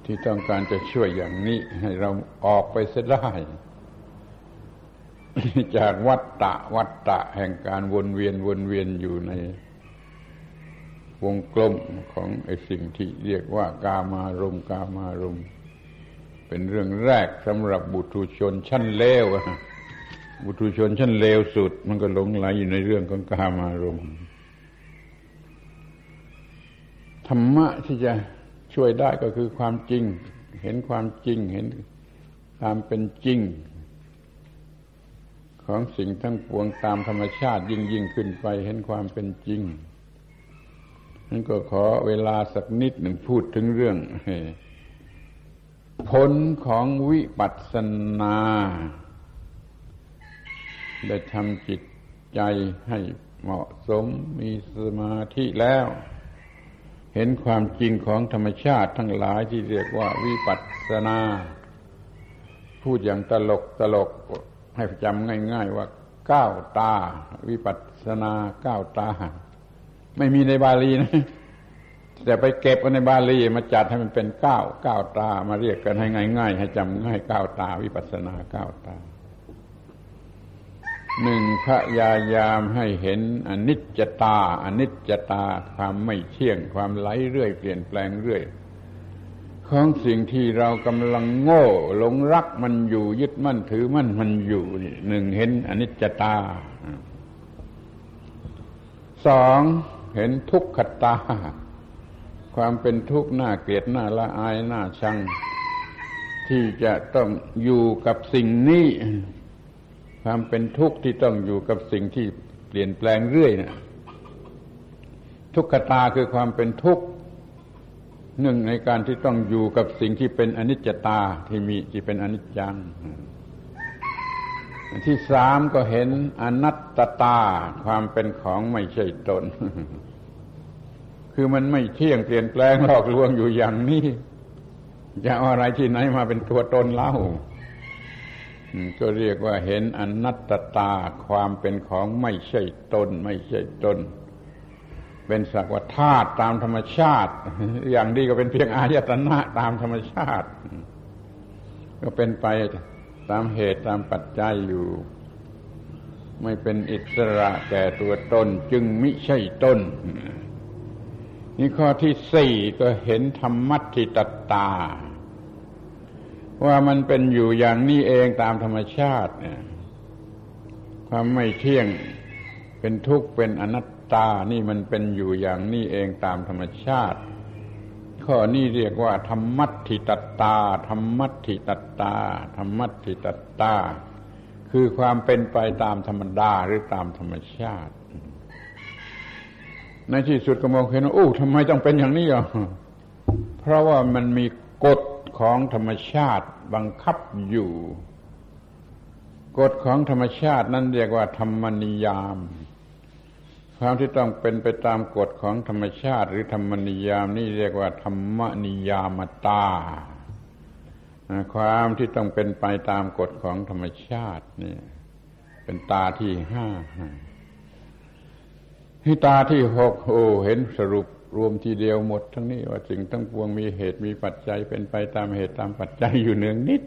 ที่ต้องการจะช่วยอย่างนี้ให้เราออกไปเสียได้ จากวัฏฏะแห่งการวนเวียนอยู่ในวงกลมของไอ้สิ่งที่เรียกว่ากามารมณ์เป็นเรื่องแรกสำหรับบุตรชนชั้นเลวบุตรชนชั้นเลวสุดมันก็หลงไหลอยู่ในเรื่องของกามารมณ์ธรรมะที่จะช่วยได้ก็คือความจริงเห็นความจริงเห็นตามเป็นจริงของสิ่งทั้งปวงตามธรรมชาติยิ่งขึ้นไปเห็นความเป็นจริงนั่นก็ขอเวลาสักนิดหนึ่งพูดถึงเรื่องผลของวิปัสสนาได้ทำจิตใจให้เหมาะสมมีสมาธิแล้วเห็นความจริงของธรรมชาติทั้งหลายที่เรียกว่าวิปัสสนาพูดอย่างตลกให้จำง่ายๆว่าก้าวตาวิปัสสนาก้าวตาไม่มีในบาลีนะแต่ไปเก็บกันในบาลีมาจัดให้มันเป็นเก้าตามาเรียกกันให้ง่ายๆให้จำง่ายเก้าตาวิปัสสนาเก้าตา หนึ่งพยายามให้เห็นอนิจจตาความไม่เที่ยงความไหลเรื่อยเปลี่ยนแปลงเรื่อยของสิ่งที่เรากำลังโง่หลงรักมันอยู่ยึดมั่นถือมั่นมันอยู่หนึ่งเห็นอนิจจตาสองเห็นทุกขตาความเป็นทุกข์น่าเกลียดน่าละอายน่าชังที่จะต้องอยู่กับสิ่งนี้ความเป็นทุกข์ที่ต้องอยู่กับสิ่งที่เปลี่ยนแปลงเรื่อยนะทุกขตาคือความเป็นทุกข์หนึ่งในการที่ต้องอยู่กับสิ่งที่เป็นอนิจจตาที่มีที่เป็นอนิจจังที่สามก็เห็นอนัตตตาความเป็นของไม่ใช่ตนคือมันไม่เที่ยงเปลี่ยนแปลงหลอกลวงอยู่อย่างนี้จะเอาอะไรที่ไหนมาเป็นตัวตนเล่าก็เรียกว่าเห็นอนัตตตาความเป็นของไม่ใช่ตนเป็นสักว่าธาตุตามธรรมชาติอย่างดีก็เป็นเพียงอายตนะตามธรรมชาติก็เป็นไปตามเหตุตามปัจจัยอยู่ไม่เป็นอิสระแก่ตัวตนจึงมิใช่ตนนี่ข้อที่สี่ก็เห็นธรรมัตถิตตาว่ามันเป็นอยู่อย่างนี้เองตามธรรมชาติเนี่ยความไม่เที่ยงเป็นทุกข์เป็นอนัตตานี่มันเป็นอยู่อย่างนี้เองตามธรรมชาติข้อนี้เรียกว่าธรรมัตถิตตาคือความเป็นไปตามธรรมดาหรือตามธรรมชาติในที่สุดก็มองเห็นว่าทำไมต้องเป็นอย่างนี้อ่ะเพราะว่ามันมีกฎของธรรมชาติบังคับอยู่กฎของธรรมชาตินั้นเรียกว่าธรรมนิยามความที่ต้องเป็นไปตามกฎของธรรมชาติหรือธรรมนิยามนี่เรียกว่าธรรมนิยามตาความที่ต้องเป็นไปตามกฎของธรรมชาตินี่เป็นตาที่ห้าที่ตาที่หกเห็นสรุปรวมทีเดียวหมดทั้งนี้ว่าสิ่งทั้งปวงมีเหตุมีปัจจัยเป็นไปตามเหตุตามปัจจัยอยู่เนืองนิด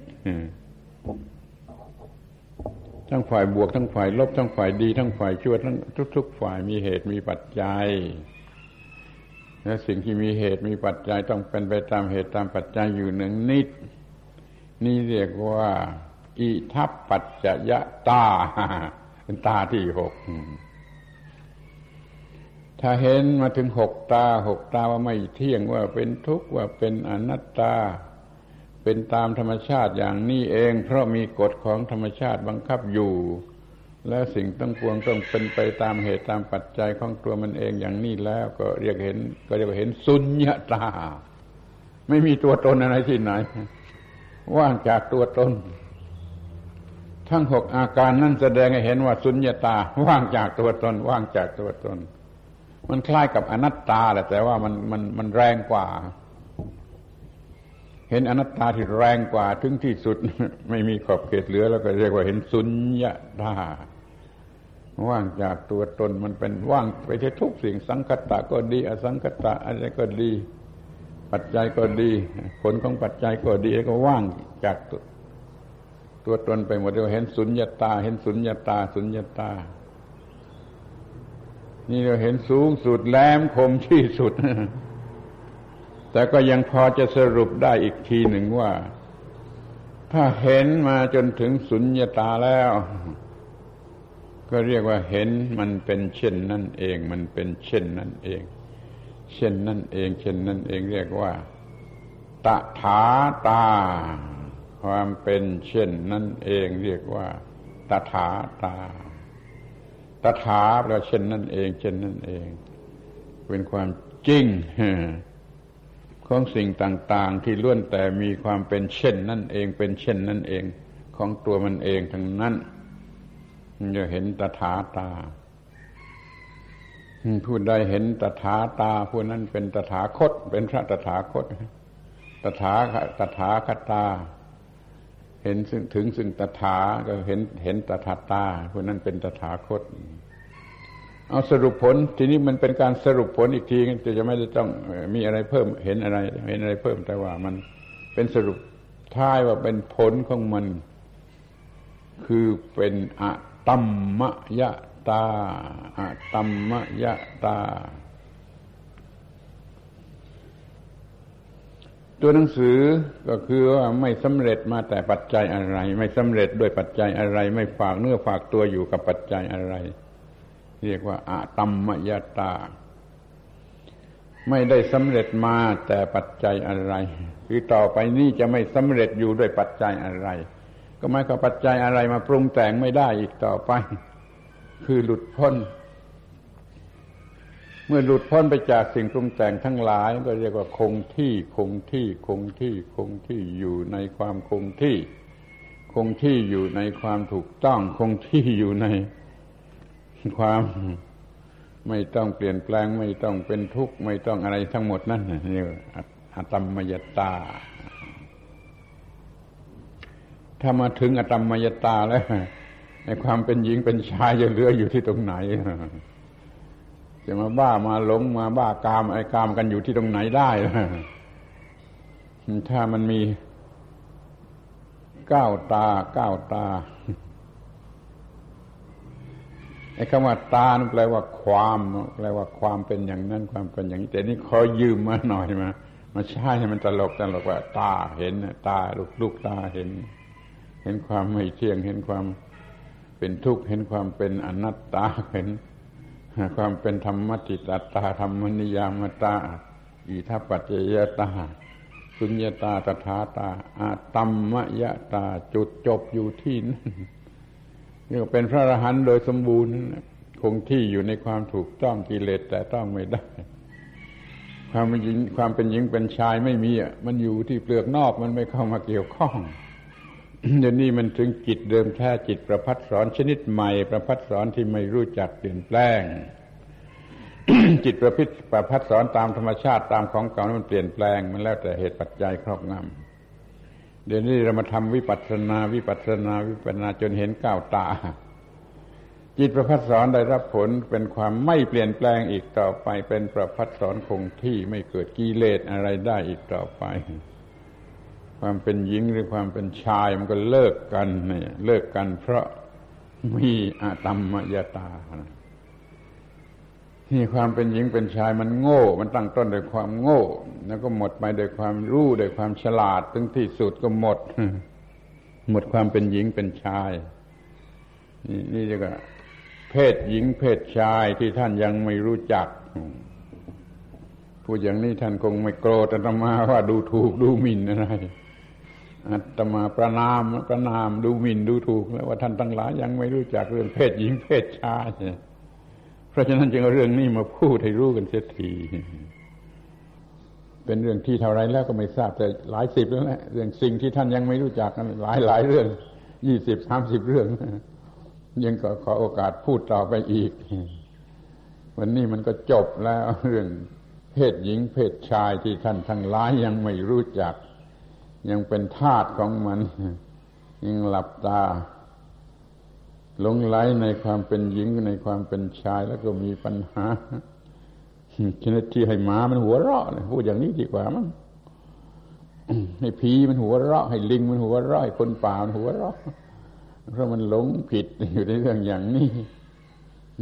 ทั้งฝ่ายบวกทั้งฝ่ายลบทั้งฝ่ายดีทั้งฝ่ายชั่วทั้งทุกๆฝ่ายมีเหตุมีปัจจัยและสิ่งที่มีเหตุมีปัจจัยต้องเป็นไปตามเหตุตามปัจจัยอยู่เนืองนิดนี่เรียกว่าอิทัปปัจจยตาเป็นตาที่หกถ้าเห็นมาถึงหกตาว่าไม่เที่ยงว่าเป็นทุกข์ว่าเป็นอนัตตาเป็นตามธรรมชาติอย่างนี้เองเพราะมีกฎของธรรมชาติบังคับอยู่และสิ่งทั้งปวงต้องเป็นไปตามเหตุตามปัจจัยของตัวมันเองอย่างนี้แล้วก็เรียกเห็นสุญญตาไม่มีตัวตนอะไรที่ไหนว่างจากตัวตนทั้งหกอาการนั่นแสดงให้เห็นว่าสุญญตาว่างจากตัวตนมันคล้ายกับอนัตตาแหละแต่ว่ามันแรงกว่าเห็นอนัตตาที่แรงกว่าถึงที่สุดไม่มีขอบเขตเหลือแล้วก็เรียกว่าเห็นสุญญตาว่างจากตัวตนมันเป็นว่างไปทั้งทุกสิ่งสังขตะก็ดีอสังขตะอะไรก็ดีปัจจัยก็ดีผลของปัจจัยก็ดีแล้วก็ว่างจากตัวตนไปหมดเรียกว่าเห็นสุญญตาสุญญตานี่เราเห็นสูงสุดแหลมคมที่สุดแต่ก็ยังพอจะสรุปได้อีกทีหนึ่งว่าถ้าเห็นมาจนถึงสุญญตาแล้วก็เรียกว่าเห็นมันเป็นเช่นนั่นเองเรียกว่าตถาตาความเป็นเช่นนั่นเองเรียกว่าตถาตาตถาแปลว่าเช่นนั่นเองเป็นความจริงของสิ่งต่างๆที่ล้วนแต่มีความเป็นเช่นนั่นเองของตัวมันเองทั้งนั้นมันจะเห็นตถาตาผู้ใดเห็นตถาตาผู้นั้นเป็นตถาคตเป็นพระตถาคตตถาคตาเห็นถึงซึ่งตถาก็เห็นตถาตาคนนั้นเป็นตถาคตเอาสรุปผลทีนี้มันเป็นการสรุปผลอีกทีจะไม่ได้ต้องมีอะไรเพิ่มเห็นอะไรเพิ่มแต่ว่ามันเป็นสรุปท้ายว่าเป็นผลของมันคือเป็นอ ตัมมะยะตาอะตัมมะยะตาตัวหนังสือก็คือว่าไม่สำเร็จมาแต่ปัจจัยอะไรไม่สำเร็จด้วยปัจจัยอะไรไม่ฝากเนื้อฝากตัวอยู่กับปัจจัยอะไรเรียกว่าอะตัมมะยะตาไม่ได้สำเร็จมาแต่ปัจจัยอะไรคือต่อไปนี้จะไม่สำเร็จอยู่ด้วยปัจจัยอะไรก็หมายความปัจจัยอะไรมาปรุงแต่งไม่ได้อีกต่อไปคือหลุดพ้นเมื่อหลุดพ้นไปจากสิ่งปรุงแต่งทั้งหลายก็เรียกว่าคงที่คงที่คงที่คงที่อยู่ในความคงที่คงที่อยู่ในความถูกต้องคงที่อยู่ในความไม่ต้องเปลี่ยนแปลงไม่ต้องเป็นทุกข์ไม่ต้องอะไรทั้งหมดนั่นนี่อะตัมมยตาถ้ามาถึงอะตัมมยตาแล้วในความเป็นหญิงเป็นชายจะเหลืออยู่ที่ตรงไหนจะมาบ้ามาหลงมาบ้ากามไอ้กามกันอยู่ที่ตรงไหนได้ถ้ามันมี9 ตาไอ้คำว่าตานั่นแปลว่าความแปลว่าความเป็นอย่างนั้นความเป็นอย่างนี้แต่นี่ขอยืมมาหน่อยมาใช้ให้มันตลกว่าตาเห็นตาลูกตาเห็นความไม่เที่ยงเห็นความเป็นทุกข์เห็นความเป็นอนัตตาเห็นความเป็นธรรมติตตาธรรมนิยามตาอิทัปปัจจยตาสุญญตาตถาตาอะตัมมยตาจุดจบอยู่ที่นั่นนี่เป็นพระอรหันต์โดยสมบูรณ์คงที่อยู่ในความถูกต้องกิเลสแต่ต้องไม่ได้ความเป็นหญิงเป็นชายไม่มีมันอยู่ที่เปลือกนอกมันไม่เข้ามาเกี่ยวข้องเดี๋ยวนี้มันถึงจิตเดิมแท้จิตประภัสสรชนิดใหม่ประภัสสรที่ไม่รู้จักเปลี่ยนแปลง จิตประภัสสรตามธรรมชาติตามของเก่านั้นมันเปลี่ยนแปลงมันแล้วแต่เหตุปัจจัยครอบงำเดี๋ยวนี้เรามาทำวิปัสสนาจนเห็น9 ตาจิตประภัสสรได้รับผลเป็นความไม่เปลี่ยนแปลงอีกต่อไปเป็นประภัสสรคงที่ไม่เกิดกิเลสอะไรได้อีกต่อไปความเป็นหญิงหรือความเป็นชายมันก็เลิกกันเนี่ยเลิกกันเพราะมีอะตัมมยตาที่ความเป็นหญิงเป็นชายมันโง่มันตั้งต้นด้วยความโง่แล้วก็หมดไปด้วยความรู้ด้วยความฉลาดถึงที่สุดก็หมดความเป็นหญิงเป็นชายนี่จะก็เพศหญิงเพศชายที่ท่านยังไม่รู้จักพูดอย่างนี้ท่านคงไม่โกรธอาตมาว่าดูถูกดูหมิ่นอะไรอาตมาประนามดูหมิ่นดูถูกแล้วว่าท่านทั้งหลายยังไม่รู้จักเรื่องเพศหญิงเพศชายเพราะฉะนั้นจึงเอาเรื่องนี้มาพูดให้รู้กันเสียทีเป็นเรื่องที่เท่าไรแล้วก็ไม่ทราบแต่หลายสิบแล้วแหละเรื่องสิ่งที่ท่านยังไม่รู้จักกันหลายเรื่อง20-30 เรื่องยังก็ขอโอกาสพูดต่อไปอีกวันนี้มันก็จบแล้วเรื่องเพศหญิงเพศชายที่ท่านทั้งหลายยังไม่รู้จักยังเป็นทาสของมันยังหลับตาหลงไหลในความเป็นหญิงในความเป็นชายแล้วก็มีปัญหาชนิดที่ให้หมามันหัวเราะเลยพูดอย่างนี้ดีกว่ามั้งให้ผีมันหัวเราะให้ลิงมันหัวเราะให้คนป่ามันหัวเราะเพราะมันหลงผิดอยู่ในเรื่องอย่างนี้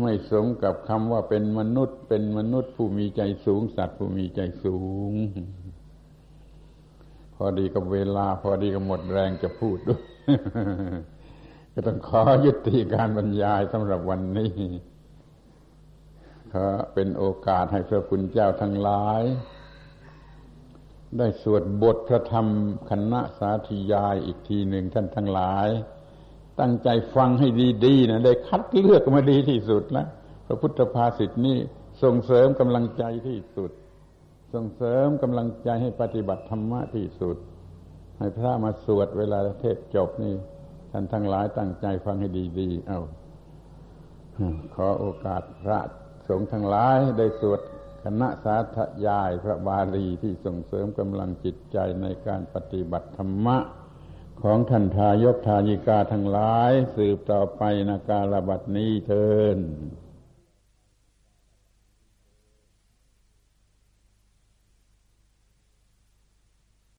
ไม่สมกับคำว่าเป็นมนุษย์ผู้มีใจสูงสัตว์ผู้มีใจสูงพอดีกับเวลาพอดีกับหมดแรงจะพูดด้วยก็ต้องขอยุติการบรรยายสำหรับวันนี้ขอเป็นโอกาสให้พระคุณเจ้าทั้งหลายได้สวดบทพระธรรมคณะสาธยายอีกทีหนึ่งท่านทั้งหลายตั้งใจฟังให้ดีๆนะได้คัดเลือกมาดีที่สุดแล้วพระพุทธภาษิตนี้ส่งเสริมกำลังใจที่สุดส่งเสริมกำลังใจให้ปฏิบัติธรรมะที่สุดให้พระมาสวดเวลาเทศจบนี่ท่านทั้งหลายตั้งใจฟังให้ดีๆเอาขอโอกาสพระสงฆ์ทั้งหลายได้สวดคณะสาธยายพระบาลีที่ส่งเสริมกำลังจิตใจในการปฏิบัติธรรมะของท่านทายกทายิกาทั้งหลายสืบต่อไปนาการบัดนี้เถิด